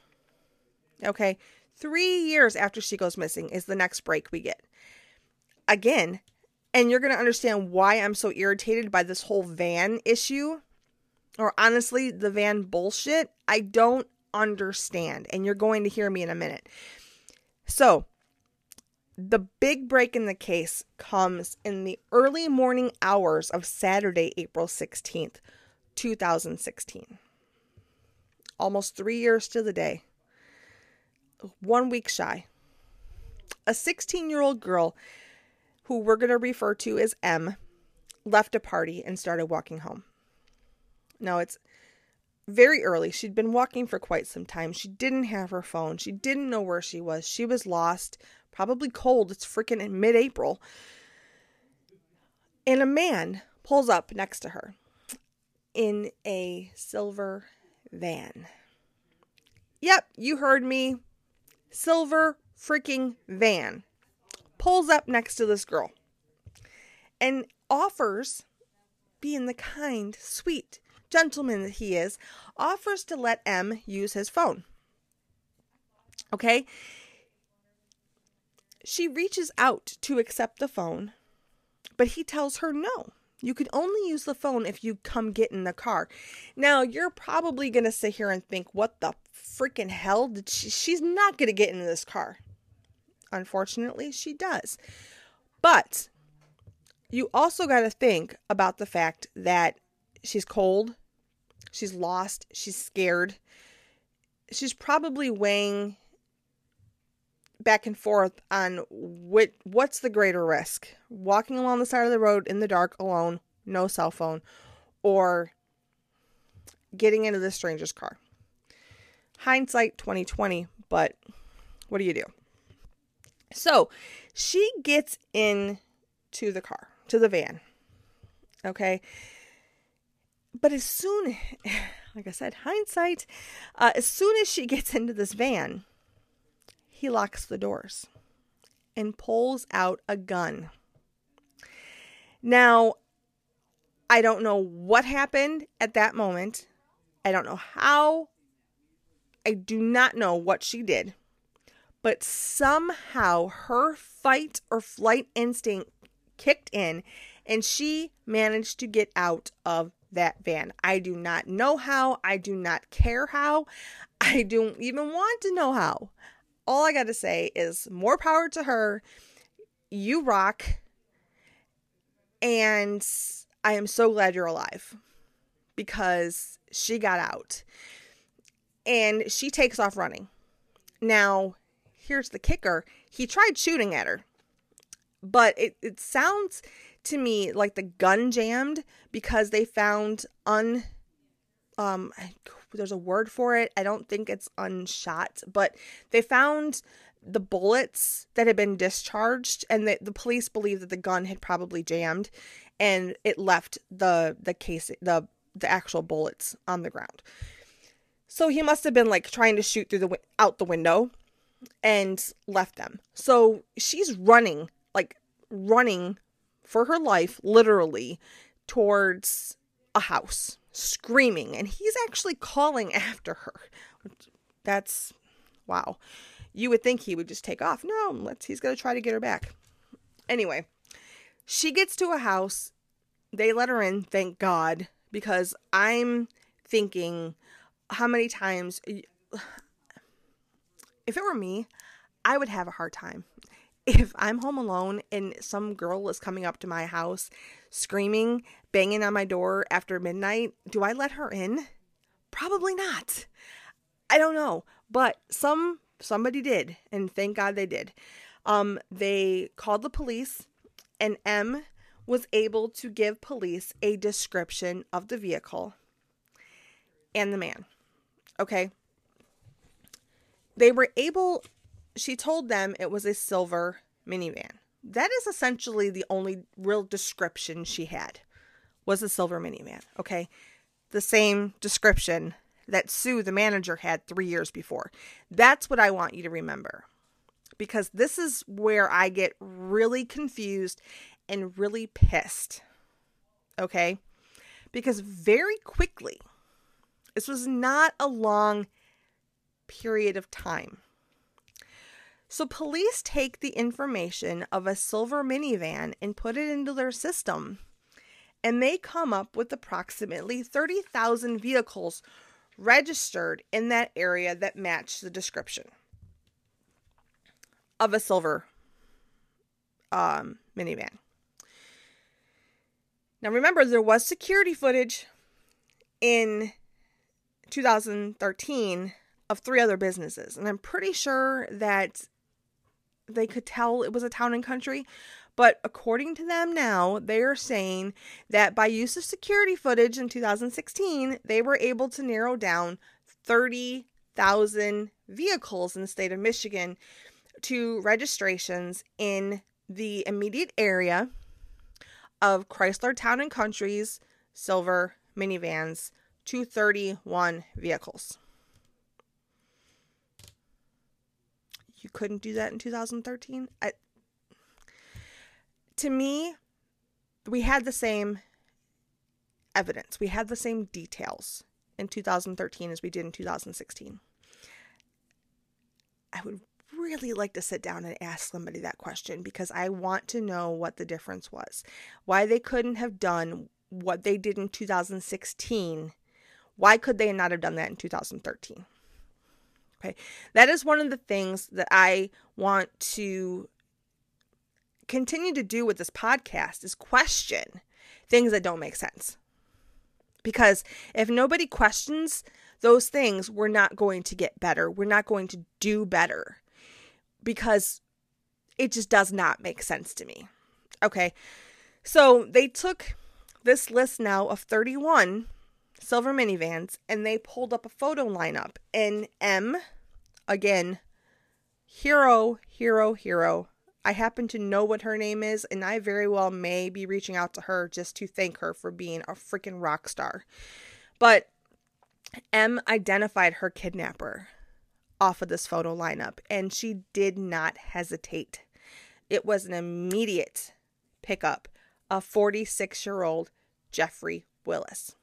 Okay? 3 years after she goes missing is the next break we get. Again, and you're going to understand why I'm so irritated by this whole van issue. Or honestly, the van bullshit. I don't understand. And you're going to hear me in a minute. So, the big break in the case comes in the early morning hours of Saturday, April 16th, 2016. almost 3 years to the day, 1 week shy. A 16-year-old girl, who we're going to refer to as M, left a party and started walking home. Now, it's very early. She'd been walking for quite some time. She didn't have her phone. She didn't know where she was. She was lost, probably cold. It's freaking in mid-April. And a man pulls up next to her in a silver van. Yep, you heard me. Silver freaking van. Pulls up next to this girl and offers, being the kind, sweet gentleman that he is, offers to let M use his phone. Okay? She reaches out to accept the phone, but he tells her no. You can only use the phone if you come get in the car. Now, you're probably going to sit here and think, what the freaking hell? She's not going to get into this car. Unfortunately, she does. But you also got to think about the fact that she's cold, she's lost, she's scared. She's probably weighing back and forth on what's the greater risk, walking along the side of the road in the dark alone, no cell phone, or getting into this stranger's car. Hindsight 2020, but what do? So she gets in to the car, to the van. Okay. But as soon, like I said, hindsight, as soon as she gets into this van, he locks the doors and pulls out a gun. Now, I don't know what happened at that moment. I don't know how. I do not know what she did. But somehow her fight or flight instinct kicked in and she managed to get out of that van. I do not know how. I do not care how. I don't even want to know how. All I got to say is more power to her. You rock. And I am so glad you're alive because she got out and she takes off running. Now, here's the kicker. He tried shooting at her, but it sounds to me like the gun jammed because they found there's a word for it. I don't think it's unshot, but they found the bullets that had been discharged and the police believe that the gun had probably jammed and it left the case, the actual bullets on the ground. So he must have been like trying to shoot through out the window and left them. So she's running for her life, literally, towards a house, screaming. And he's actually calling after her. That's, wow. You would think he would just take off. No, he's going to try to get her back. Anyway, she gets to a house. They let her in, thank God, because I'm thinking how many times... If it were me, I would have a hard time. If I'm home alone and some girl is coming up to my house screaming, banging on my door after midnight, do I let her in? Probably not. I don't know. But somebody did, and thank God they did. They called the police, and M was able to give police a description of the vehicle and the man. Okay. They were able, she told them it was a silver minivan. That is essentially the only real description she had, was a silver minivan, okay? The same description that Sue, the manager, had 3 years before. That's what I want you to remember, because this is where I get really confused and really pissed, okay? Because very quickly, this was not a long period of time. So police take the information of a silver minivan and put it into their system, and they come up with approximately 30,000 vehicles registered in that area that match the description of a silver minivan. Now remember, there was security footage in 2013 of three other businesses. And I'm pretty sure that they could tell it was a town and country. But according to them now, they are saying that by use of security footage in 2016, they were able to narrow down 30,000 vehicles in the state of Michigan to registrations in the immediate area of Chrysler Town and Country's silver minivans to 31 vehicles. You couldn't do that in 2013? To me, we had the same evidence. We had the same details in 2013 as we did in 2016. I would really like to sit down and ask somebody that question, because I want to know what the difference was. Why they couldn't have done what they did in 2016. Why could they not have done that in 2013? Okay, that is one of the things that I want to continue to do with this podcast, is question things that don't make sense. Because if nobody questions those things, we're not going to get better. We're not going to do better, because it just does not make sense to me. Okay, so they took this list now of 31 silver minivans and they pulled up a photo lineup in M, again, hero. I happen to know what her name is, and I very well may be reaching out to her just to thank her for being a freaking rock star. But M identified her kidnapper off of this photo lineup, and she did not hesitate. It was an immediate pickup of 46-year-old Jeffrey Willis.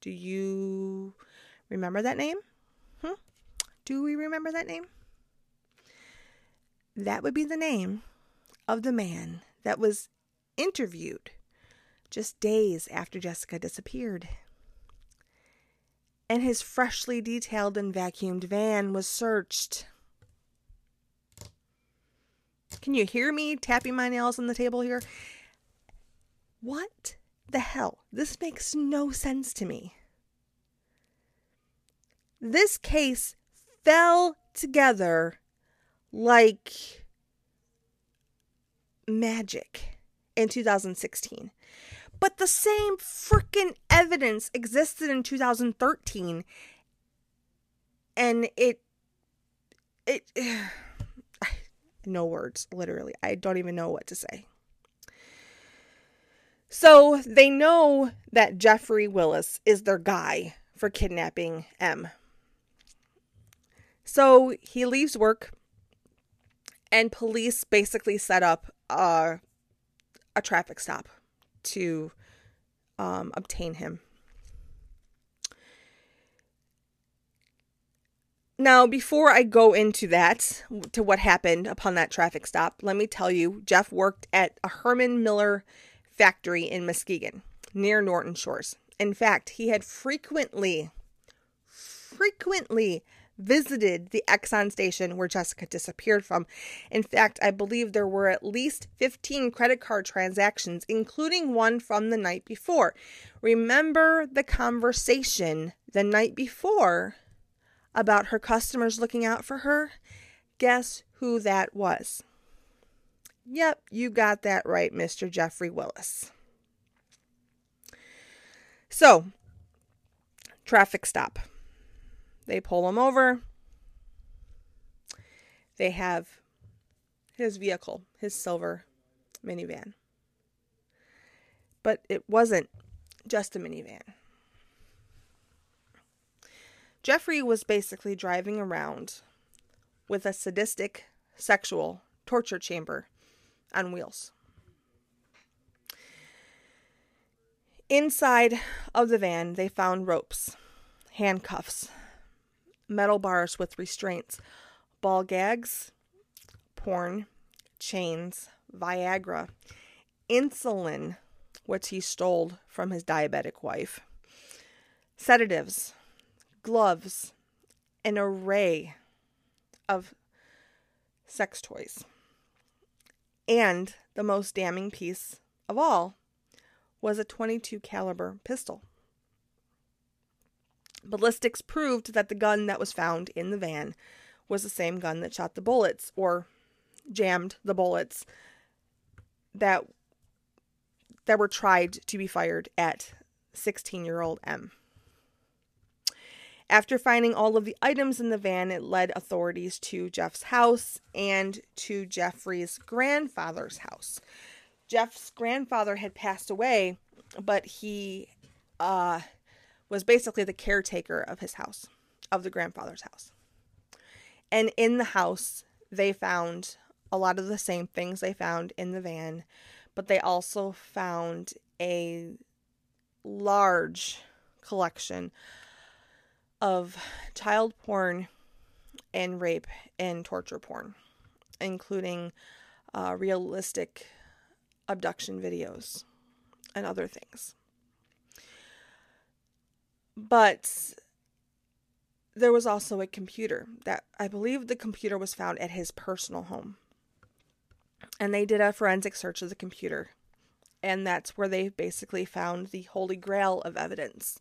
Do you remember that name? Do we remember that name? That would be the name of the man that was interviewed just days after Jessica disappeared. And his freshly detailed and vacuumed van was searched. Can you hear me tapping my nails on the table here? What the hell? This makes no sense to me. This case fell together like magic in 2016. But the same freaking evidence existed in 2013. And it no words, literally. I don't even know what to say. So they know that Jeffrey Willis is their guy for kidnapping M. So he leaves work, and police basically set up a traffic stop to obtain him. Now, before I go into that, to what happened upon that traffic stop, let me tell you, Jeff worked at a Herman Miller factory in Muskegon, near Norton Shores. In fact, he had frequently visited the Exxon station where Jessica disappeared from. In fact, I believe there were at least 15 credit card transactions, including one from the night before. Remember the conversation the night before about her customers looking out for her? Guess who that was? Yep, you got that right, Mr. Jeffrey Willis. So, traffic stop. They pull him over. They have his vehicle, his silver minivan. But it wasn't just a minivan. Jeffrey was basically driving around with a sadistic sexual torture chamber on wheels. Inside of the van, they found ropes, handcuffs, metal bars with restraints, ball gags, porn, chains, Viagra, insulin, which he stole from his diabetic wife, sedatives, gloves, an array of sex toys. And the most damning piece of all was a .22 caliber pistol. Ballistics proved that the gun that was found in the van was the same gun that shot the bullets, or jammed the bullets, that were tried to be fired at 16-year-old M. After finding all of the items in the van, it led authorities to Jeff's house and to Jeffrey's grandfather's house. Jeff's grandfather had passed away, but he was basically the caretaker of his house, of the grandfather's house. And in the house, they found a lot of the same things they found in the van, but they also found a large collection of child porn and rape and torture porn, including realistic abduction videos and other things. But there was also a computer that I believe the computer was found at his personal home. And they did a forensic search of the computer. And that's where they basically found the holy grail of evidence.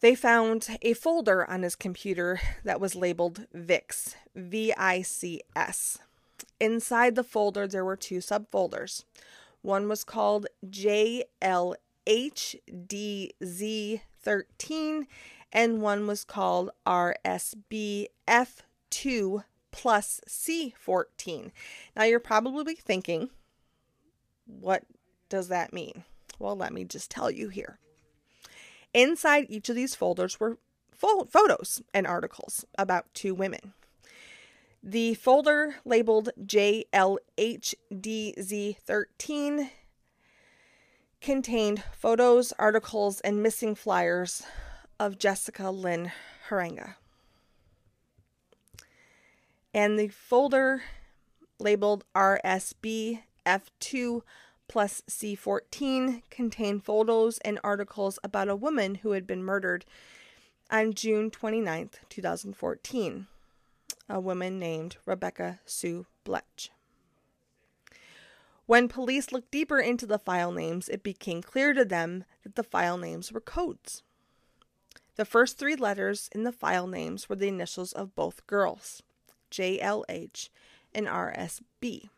They found a folder on his computer that was labeled VICS, V-I-C-S. Inside the folder, there were two subfolders. One was called JLHDZ13, and one was called RSBF2 plus C14. Now you're probably thinking, what does that mean? Well, let me just tell you here. Inside each of these folders were photos and articles about two women. The folder labeled JLHDZ13 contained photos, articles, and missing flyers of Jessica Lynn Heeringa. And the folder labeled RSBF2 plus C14 contained photos and articles about a woman who had been murdered on June 29th, 2014, a woman named Rebecca Sue Bletch. When police looked deeper into the file names, it became clear to them that the file names were codes. The first three letters in the file names were the initials of both girls, JLH and RSB.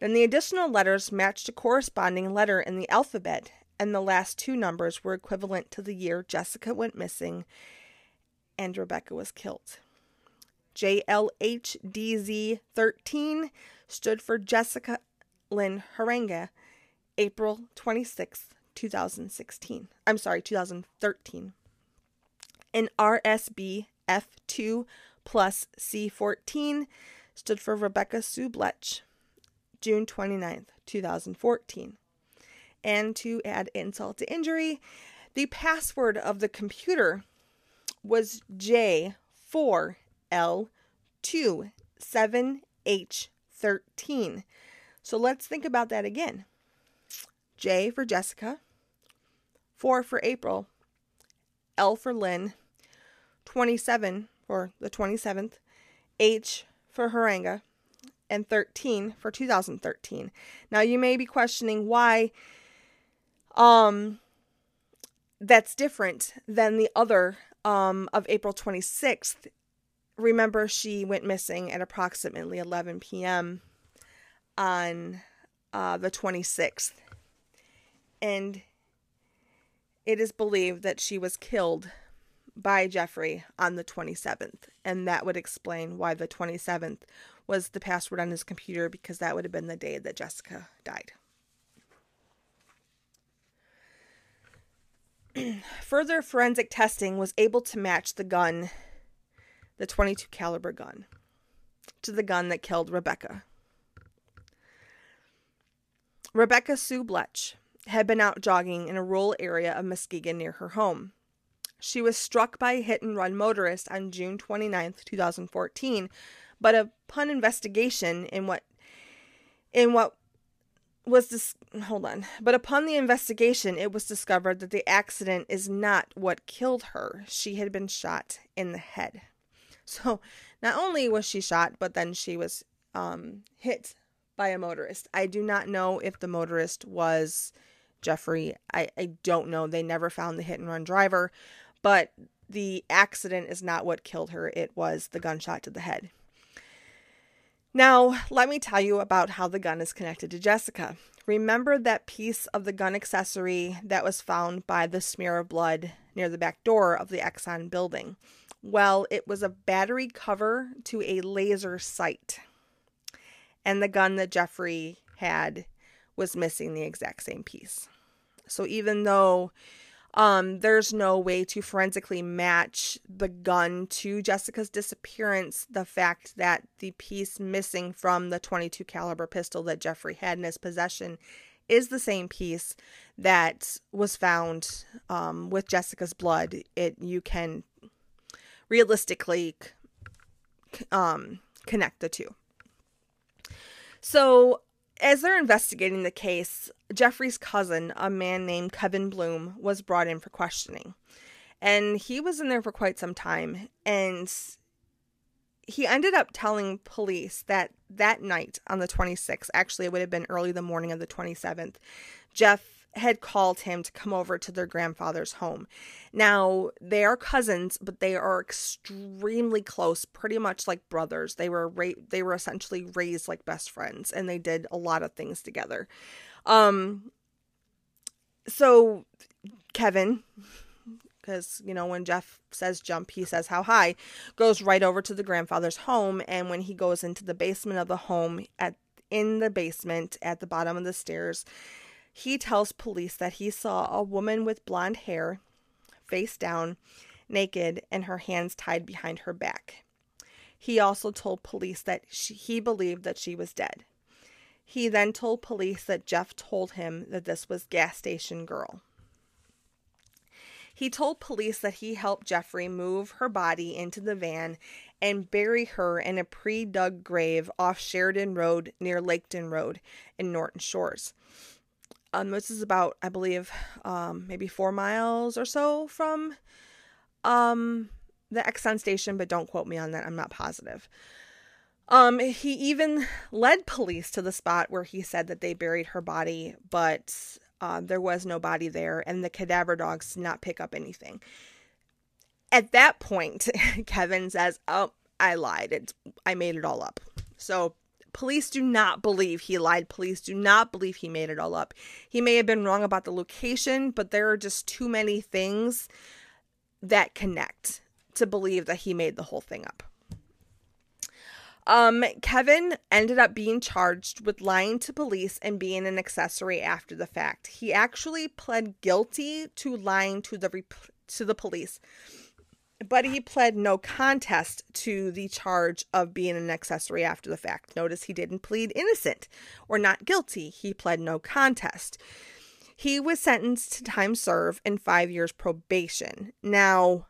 Then the additional letters matched a corresponding letter in the alphabet, and the last two numbers were equivalent to the year Jessica went missing and Rebecca was killed. JLHDZ13 stood for Jessica Lynn Heeringa, April 26th. 2013. And RSBF2 plus C14 stood for Rebecca Sue Bletch, June 29th, 2014. And to add insult to injury, the password of the computer was J4L27H13. So let's think about that again. J for Jessica, 4 for April, L for Lynn, 27 for the 27th, H for Heeringa, and 13 for 2013. Now you may be questioning why that's different than the other of April 26th. Remember, she went missing at approximately 11 p.m. on the 26th. And it is believed that she was killed by Jeffrey on the 27th. And that would explain why the 27th was the password on his computer, because that would have been the day that Jessica died. Further forensic testing was able to match the gun, the .22 caliber gun, to the gun that killed Rebecca. Rebecca Sue Bletch had been out jogging in a rural area of Muskegon near her home. She was struck by a hit-and-run motorist on June 29, 2014, but upon investigation it was discovered that the accident is not what killed her. She had been shot in the head. So not only was she shot, but then she was hit by a motorist. I do not know if the motorist was Jeffrey. I don't know. They never found the hit and run driver, but the accident is not what killed her. It was the gunshot to the head. Now, let me tell you about how the gun is connected to Jessica. Remember that piece of the gun accessory that was found by the smear of blood near the back door of the Exxon building? Well, it was a battery cover to a laser sight. And the gun that Jeffrey had was missing the exact same piece. So even though there's no way to forensically match the gun to Jessica's disappearance, the fact that the piece missing from the .22 caliber pistol that Jeffrey had in his possession is the same piece that was found with Jessica's blood, you can realistically connect the two. So as they're investigating the case, Jeffrey's cousin, a man named Kevin Bloom, was brought in for questioning. And he was in there for quite some time. And he ended up telling police that that night on the 26th, actually it would have been early the morning of the 27th, Jeff had called him to come over to their grandfather's home. Now, they are cousins, but they are extremely close, pretty much like brothers. They were essentially raised like best friends, and they did a lot of things together. So Kevin, because, you know, when Jeff says jump, he says how high, goes right over to the grandfather's home, and when he goes into the basement of the home, at the bottom of the stairs, he tells police that he saw a woman with blonde hair, face down, naked, and her hands tied behind her back. He also told police that he believed that she was dead. He then told police that Jeff told him that this was gas station girl. He told police that he helped Jeffrey move her body into the van and bury her in a pre-dug grave off Sheridan Road near Laketon Road in Norton Shores. This is about, I believe, maybe 4 miles or so from the Exxon station, but don't quote me on that. I'm not positive. He even led police to the spot where he said that they buried her body, but there was no body there, and the cadaver dogs did not pick up anything. At that point, Kevin says, "Oh, I lied. I made it all up." So police do not believe he lied. Police do not believe he made it all up. He may have been wrong about the location, but there are just too many things that connect to believe that he made the whole thing up. Kevin ended up being charged with lying to police and being an accessory after the fact. He actually pled guilty to lying to the police, but he pled no contest to the charge of being an accessory after the fact. Notice he didn't plead innocent or not guilty. He pled no contest. He was sentenced to time served and 5 years probation. Now,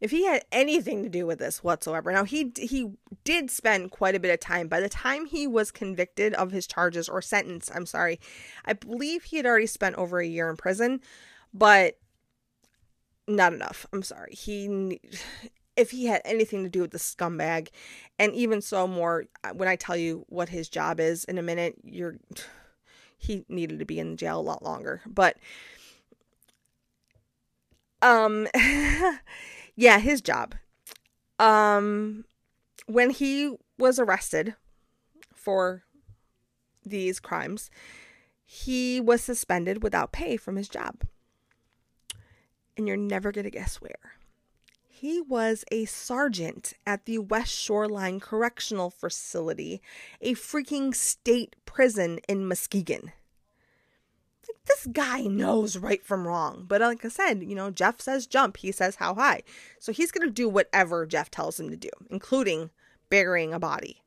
if he had anything to do with this whatsoever. Now, he did spend quite a bit of time. By the time he was convicted of his charges or sentenced, I believe he had already spent over a year in prison, but not enough. If he had anything to do with the scumbag, and even so more, when I tell you what his job is in a minute, he needed to be in jail a lot longer. But yeah, his job. When he was arrested for these crimes, he was suspended without pay from his job. And you're never going to guess where. He was a sergeant at the West Shoreline Correctional Facility, a freaking state prison in Muskegon. This guy knows right from wrong. But like I said, you know, Jeff says jump. He says how high. So he's going to do whatever Jeff tells him to do, including burying a body.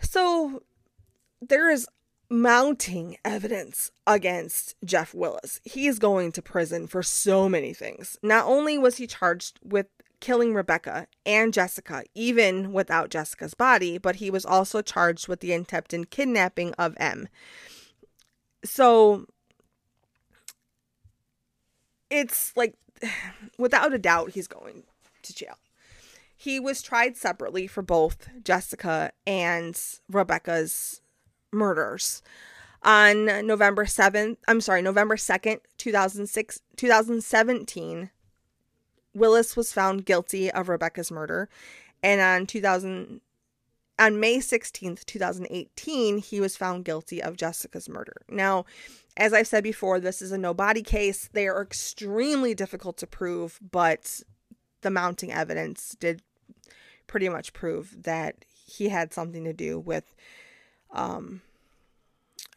So there is mounting evidence against Jeff Willis. He is going to prison for so many things. Not only was he charged with killing Rebecca and Jessica, even without Jessica's body, but he was also charged with the attempted kidnapping of M. So it's like, without a doubt, he's going to jail. He was tried separately for both Jessica and Rebecca's murders. on November 2nd, 2017, Willis was found guilty of Rebecca's murder, and on May 16th, 2018, he was found guilty of Jessica's murder. Now, as I've said before, this is a no-body case. They are extremely difficult to prove, but the mounting evidence did pretty much prove that he had something to do with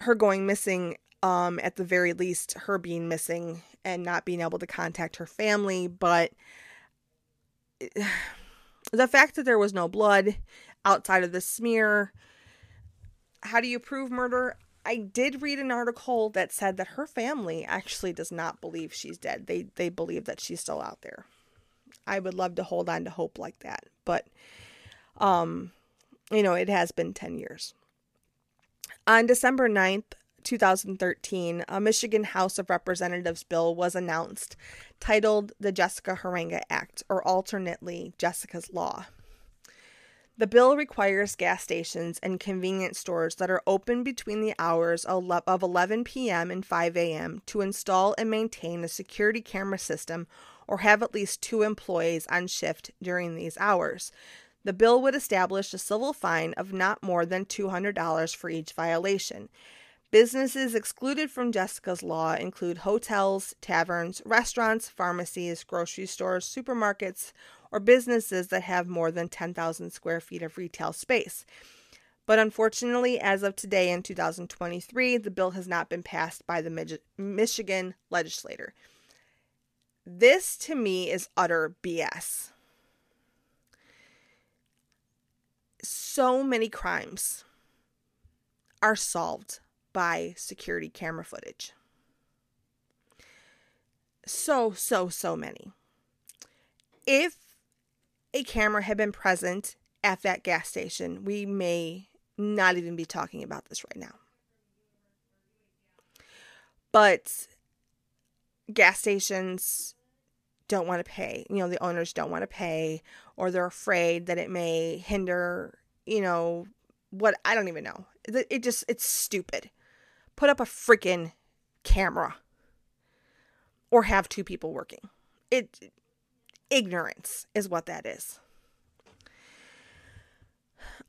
her going missing, at the very least, her being missing and not being able to contact her family. But the fact that there was no blood outside of the smear, how do you prove murder? I did read an article that said that her family actually does not believe she's dead. They believe that she's still out there. I would love to hold on to hope like that, but you know, it has been 10 years. On December 9th, 2013, a Michigan House of Representatives bill was announced, titled the Jessica Heeringa Act, or alternately Jessica's Law. The bill requires gas stations and convenience stores that are open between the hours of 11 p.m. and 5 a.m. to install and maintain a security camera system or have at least 2 employees on shift during these hours. The bill would establish a civil fine of not more than $200 for each violation. Businesses excluded from Jessica's Law include hotels, taverns, restaurants, pharmacies, grocery stores, supermarkets, or businesses that have more than 10,000 square feet of retail space. But unfortunately, as of today in 2023, the bill has not been passed by the Michigan legislature. This, to me, is utter BS. So many crimes are solved by security camera footage. So many. If a camera had been present at that gas station, we may not even be talking about this right now. But gas stations don't want to pay. You know, the owners don't want to pay, or they're afraid that it may hinder, you know, what, I don't even know. It's stupid. Put up a freaking camera or have 2 people working. Ignorance is what that is.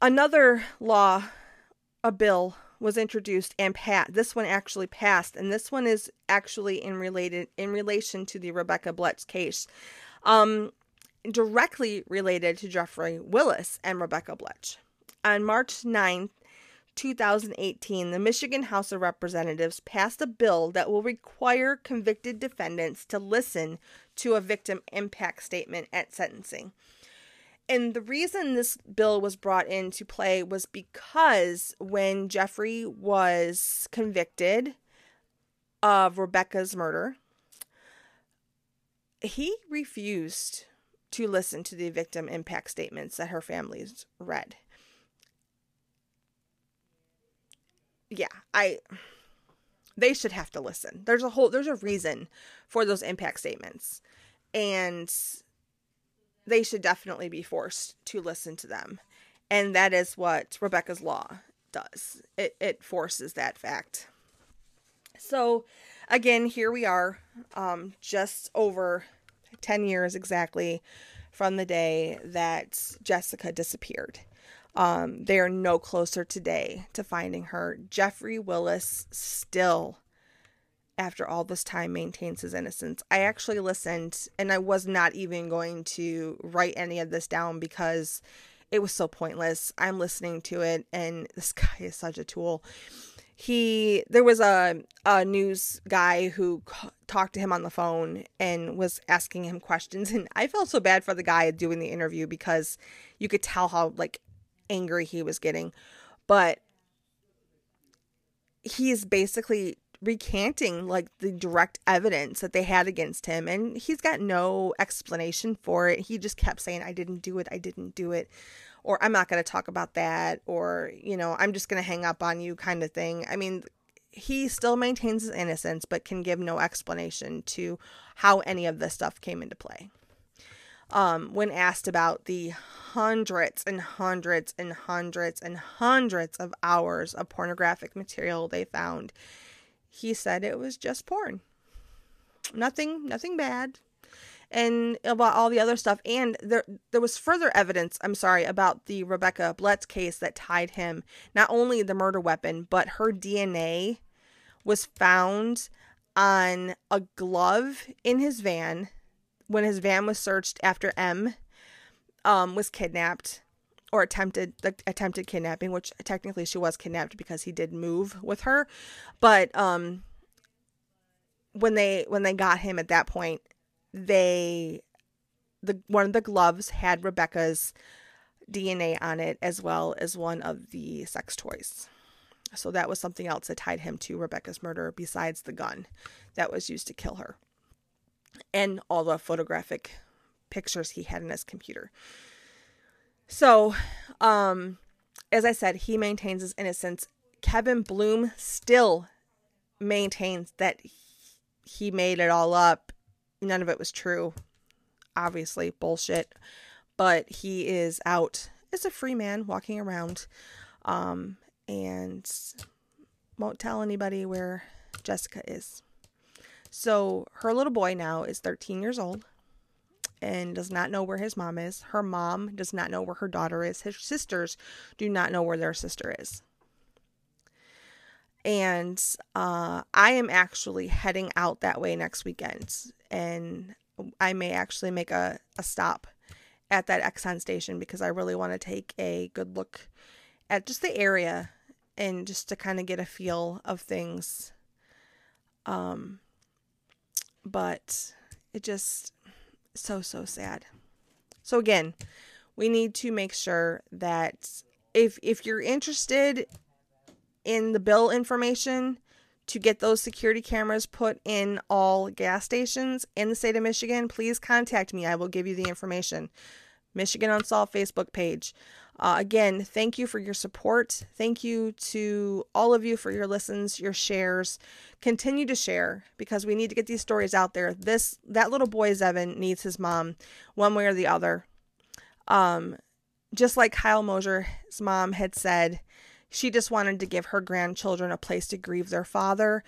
Another law, a bill, was introduced and passed. This one actually passed, and this one is actually in relation to the Rebecca Bletch case, directly related to Jeffrey Willis and Rebecca Bletch. On March 9th, 2018, the Michigan House of Representatives passed a bill that will require convicted defendants to listen to a victim impact statement at sentencing. And the reason this bill was brought into play was because when Jeffrey was convicted of Rebecca's murder, he refused to listen to the victim impact statements that her families read. Yeah, they should have to listen. There's a reason for those impact statements, and they should definitely be forced to listen to them. And that is what Rebecca's Law does. It forces that fact. So again, here we are, just over 10 years exactly from the day that Jessica disappeared. They are no closer today to finding her. Jeffrey Willis still, after all this time, maintains his innocence. I actually listened, and I was not even going to write any of this down because it was so pointless. I'm listening to it, and this guy is such a tool. There was a news guy who talked to him on the phone and was asking him questions, and I felt so bad for the guy doing the interview because you could tell how, like, angry he was getting. But he's basically recanting, like, the direct evidence that they had against him, and he's got no explanation for it. He just kept saying, I didn't do it, or I'm not going to talk about that, or, you know, I'm just going to hang up on you, kind of thing. I mean, he still maintains his innocence but can give no explanation to how any of this stuff came into play. when asked about the hundreds of hours of pornographic material they found, he said it was just porn. Nothing bad. And about all the other stuff. And there was further evidence, about the Rebecca Bletch case that tied him. Not only the murder weapon, but her DNA was found on a glove in his van when his van was searched after M was kidnapped or attempted kidnapping, which technically she was kidnapped because he did move with her. But when they got him at that point, one of the gloves had Rebecca's DNA on it, as well as one of the sex toys. So that was something else that tied him to Rebecca's murder, besides the gun that was used to kill her and all the photographic pictures he had in his computer. So, as I said, he maintains his innocence. Kevin Bloom still maintains that he made it all up. None of it was true. Obviously, bullshit. But he is out as a free man walking around, and won't tell anybody where Jessica is. So her little boy now is 13 years old and does not know where his mom is. Her mom does not know where her daughter is. His sisters do not know where their sister is. And I am actually heading out that way next weekend. And I may actually make a stop at that Exxon station because I really want to take a good look at just the area and just to kind of get a feel of things. But it just so sad. So again, we need to make sure that if you're interested in the bill information to get those security cameras put in all gas stations in the state of Michigan, please contact me. I will give you the information. Michigan Unsolved Facebook page. Again, thank you for your support. Thank you to all of you for your listens, your shares. Continue to share because we need to get these stories out there. That little boy, Zevin, needs his mom one way or the other. Just like Kyle Mosier's mom had said, she just wanted to give her grandchildren a place to grieve their father.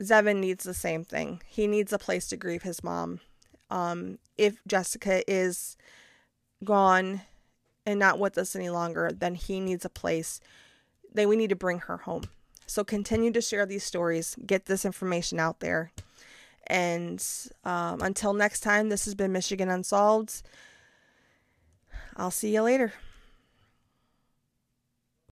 Zevin needs the same thing. He needs a place to grieve his mom. If Jessica is gone and not with us any longer, then he needs a place. Then we need to bring her home. So continue to share these stories. Get this information out there. And until next time, this has been Michigan Unsolved. I'll see you later.